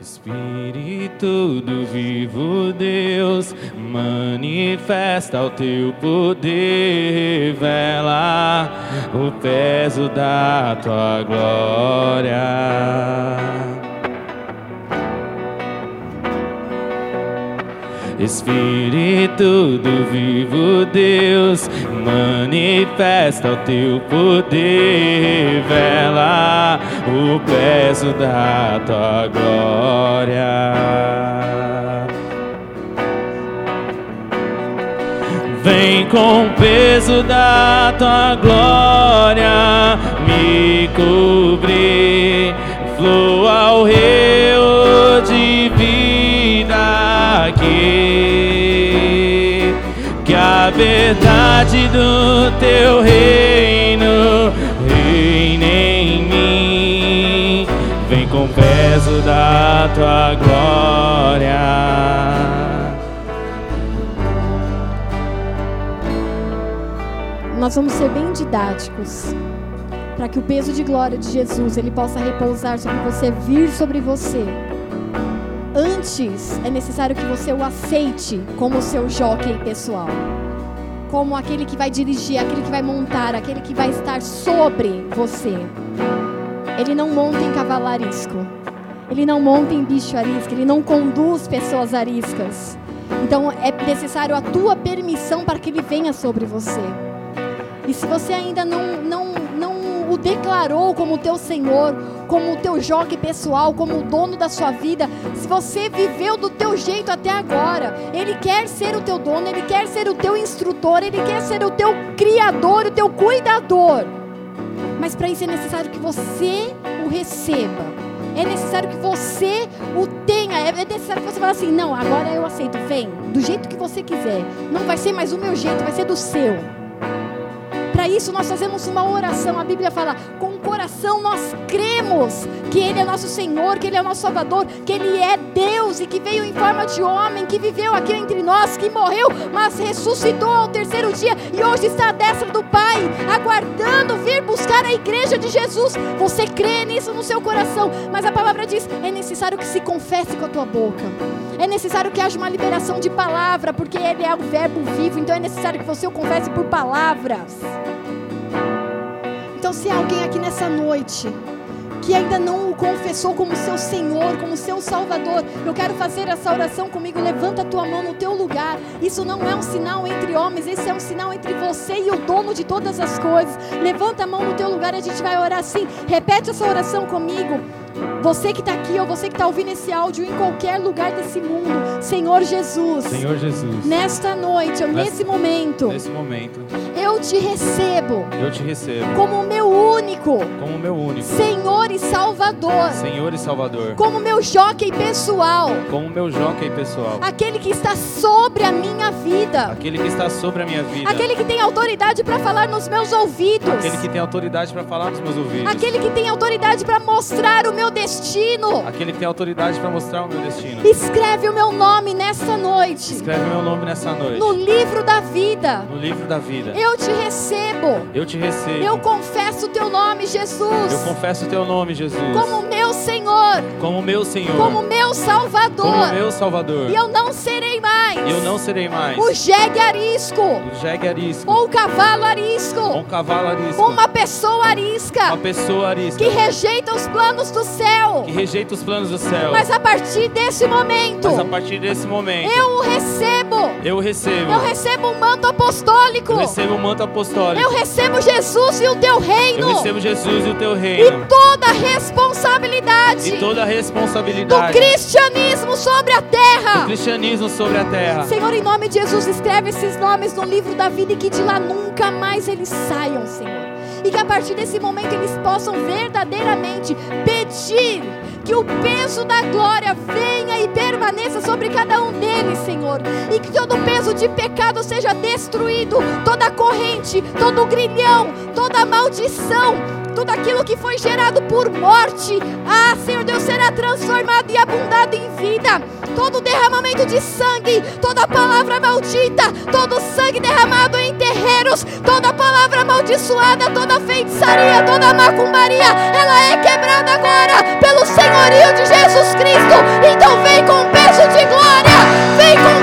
Espírito do vivo Deus, manifesta o teu poder, revela o peso da tua glória. Espírito do vivo Deus, manifesta o teu poder, revela o peso da tua glória. Vem com o peso da tua glória me cobrir, flua o rio de vida aqui. A verdade do teu reino reina em mim. Vem com o peso da tua glória. Nós vamos ser bem didáticos, para que o peso de glória de Jesus ele possa repousar sobre você, vir sobre você. Antes, é necessário que você o aceite como seu jockey pessoal, como aquele que vai dirigir, aquele que vai montar, aquele que vai estar sobre você. Ele não monta em cavalo arisco, ele não monta em bicho arisco, ele não conduz pessoas ariscas. Então é necessário a tua permissão para que ele venha sobre você. E se você ainda não o declarou como teu Senhor, como o teu jockey pessoal, como o dono da sua vida, se você viveu do teu jeito até agora, Ele quer ser o teu dono, Ele quer ser o teu instrutor, Ele quer ser o teu criador, o teu cuidador. Mas para isso é necessário que você o receba, é necessário que você o tenha, é necessário que você fale assim: não, agora eu aceito, vem, do jeito que você quiser, não vai ser mais o meu jeito, vai ser do seu. Para isso nós fazemos uma oração. A Bíblia fala: com o coração nós cremos que Ele é nosso Senhor, que Ele é nosso Salvador, que Ele é Deus e que veio em forma de homem, que viveu aqui entre nós, que morreu, mas ressuscitou ao terceiro dia e hoje está à destra do Pai, aguardando vir buscar a igreja de Jesus. Você crê nisso no seu coração, mas a palavra diz: é necessário que se confesse com a tua boca, é necessário que haja uma liberação de palavra, porque Ele é o verbo vivo, então é necessário que você o confesse por palavras. Então, se há alguém aqui nessa noite que ainda não o confessou como seu Senhor, como seu Salvador, eu quero fazer essa oração comigo. Levanta a tua mão no teu lugar. Isso não é um sinal entre homens, esse é um sinal entre você e o dono de todas as coisas. Levanta a mão no teu lugar e a gente vai orar assim. Repete essa oração comigo. Você que está aqui ou você que está ouvindo esse áudio em qualquer lugar desse mundo: Senhor Jesus, Senhor Jesus, nesta noite, nesse momento, eu Eu te recebo. Como meu único. Senhor e Salvador. Como meu jockey pessoal. Aquele que está sobre a minha vida. Aquele que tem autoridade para falar nos meus ouvidos. Aquele que tem autoridade para mostrar o meu destino. Escreve o meu nome nessa noite. No livro da vida. Eu te recebo. Eu confesso o teu nome, Jesus. Como meu Senhor. Como meu Salvador. E eu não serei mais. O jegue arisco. Ou um cavalo arisco. Uma pessoa arisca. Que rejeita os planos do céu. Mas a partir desse momento. Eu o recebo. Eu recebo um manto apostólico. Eu recebo Jesus e o teu reino. E toda a responsabilidade do cristianismo sobre a terra. Senhor, em nome de Jesus, escreve esses nomes no livro da vida e que de lá nunca mais eles saiam, Senhor. E que a partir desse momento eles possam verdadeiramente pedir que o peso da glória venha e permaneça sobre cada um deles, Senhor. E que todo peso de pecado seja destruído, toda corrente, todo grilhão, toda maldição, tudo aquilo que foi gerado por morte, Senhor Deus, será transformado e abundado em vida. Todo derramamento de sangue, toda palavra maldita, todo sangue derramado em terreiros, toda palavra amaldiçoada, toda feitiçaria, toda macumbaria, ela é quebrada agora pelo senhorio de Jesus Cristo. Então vem com peso de glória, Senhor!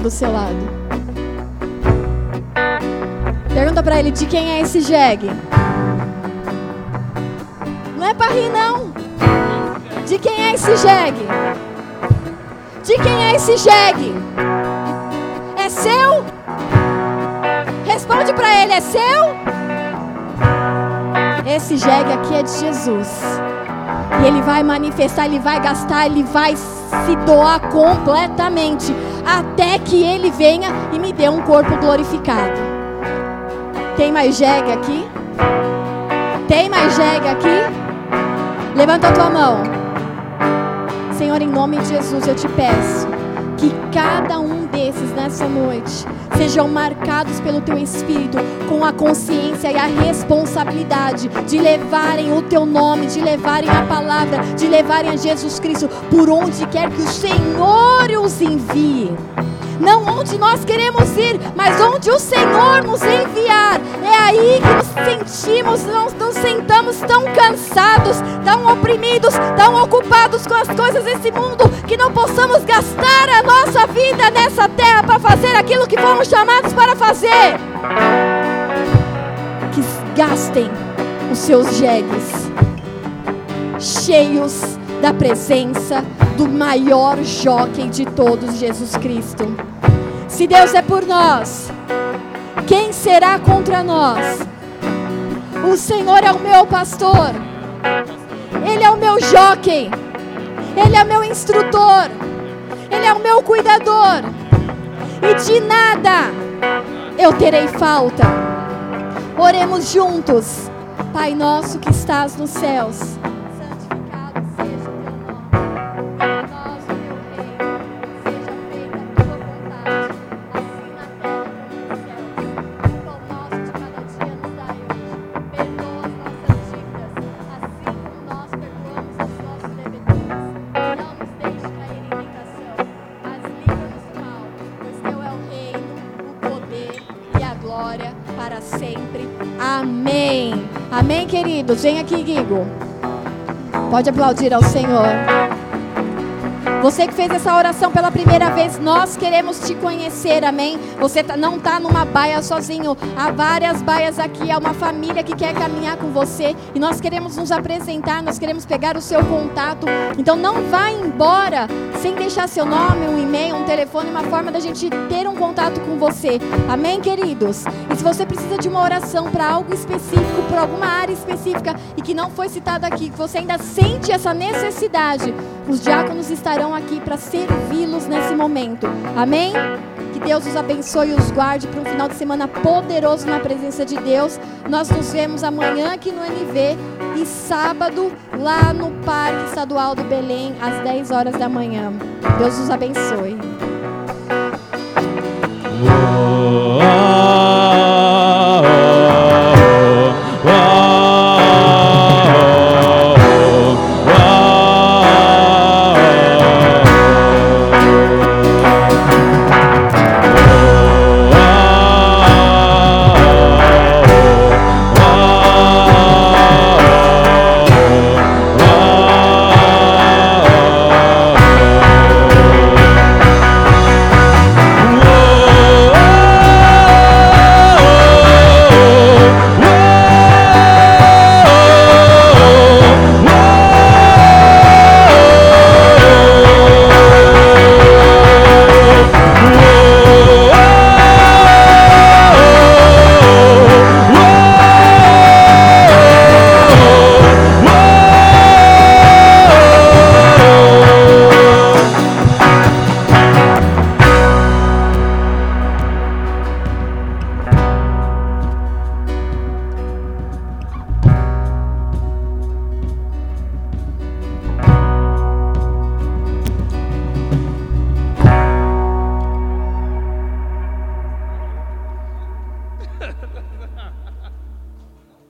Do seu lado, pergunta pra ele de quem é esse jegue. Não é pra rir, não. De quem é esse jegue? É seu? Responde pra ele, é seu? Esse jegue aqui é de Jesus, e ele vai manifestar, ele vai gastar, ele vai se doar completamente até que ele venha e me dê um corpo glorificado. Tem mais jegue aqui? Levanta a tua mão. Senhor, em nome de Jesus, eu te peço que cada um desses nessa noite sejam marcados pelo Teu Espírito com a consciência e a responsabilidade de levarem o Teu nome, de levarem a palavra, de levarem a Jesus Cristo por onde quer que o Senhor os envie. Não onde nós queremos ir, mas onde o Senhor nos enviar. É aí que nos sentimos, nos sentamos tão cansados, tão oprimidos, tão ocupados com as coisas desse mundo, que não possamos gastar a nossa vida nessa terra para fazer aquilo que fomos chamados para fazer. Que gastem os seus jegues cheios da presença do maior jockey de todos, Jesus Cristo. Se Deus é por nós, quem será contra nós? O Senhor é o meu pastor, Ele é o meu jockey, Ele é o meu instrutor, Ele é o meu cuidador, e de nada eu terei falta. Oremos juntos. Pai nosso que estás nos céus, queridos, vem aqui, Guigo. Pode aplaudir ao Senhor. Você que fez essa oração pela primeira vez, nós queremos te conhecer, amém? Você não está numa baia sozinho. Há várias baias aqui, há uma família que quer caminhar com você. E nós queremos nos apresentar, nós queremos pegar o seu contato. Então não vá embora sem deixar seu nome, um e-mail, um telefone, uma forma da gente ter um contato com você. Amém, queridos? E se você precisa de uma oração para algo específico, para alguma área específica e que não foi citada aqui, que você ainda sente essa necessidade, os diáconos estarão aqui para servi-los nesse momento. Amém? Que Deus os abençoe e os guarde para um final de semana poderoso na presença de Deus. Nós nos vemos amanhã aqui no NV. E sábado, lá no Parque Estadual do Belém, às 10 horas da manhã. Deus os abençoe. Ha, ha, ha.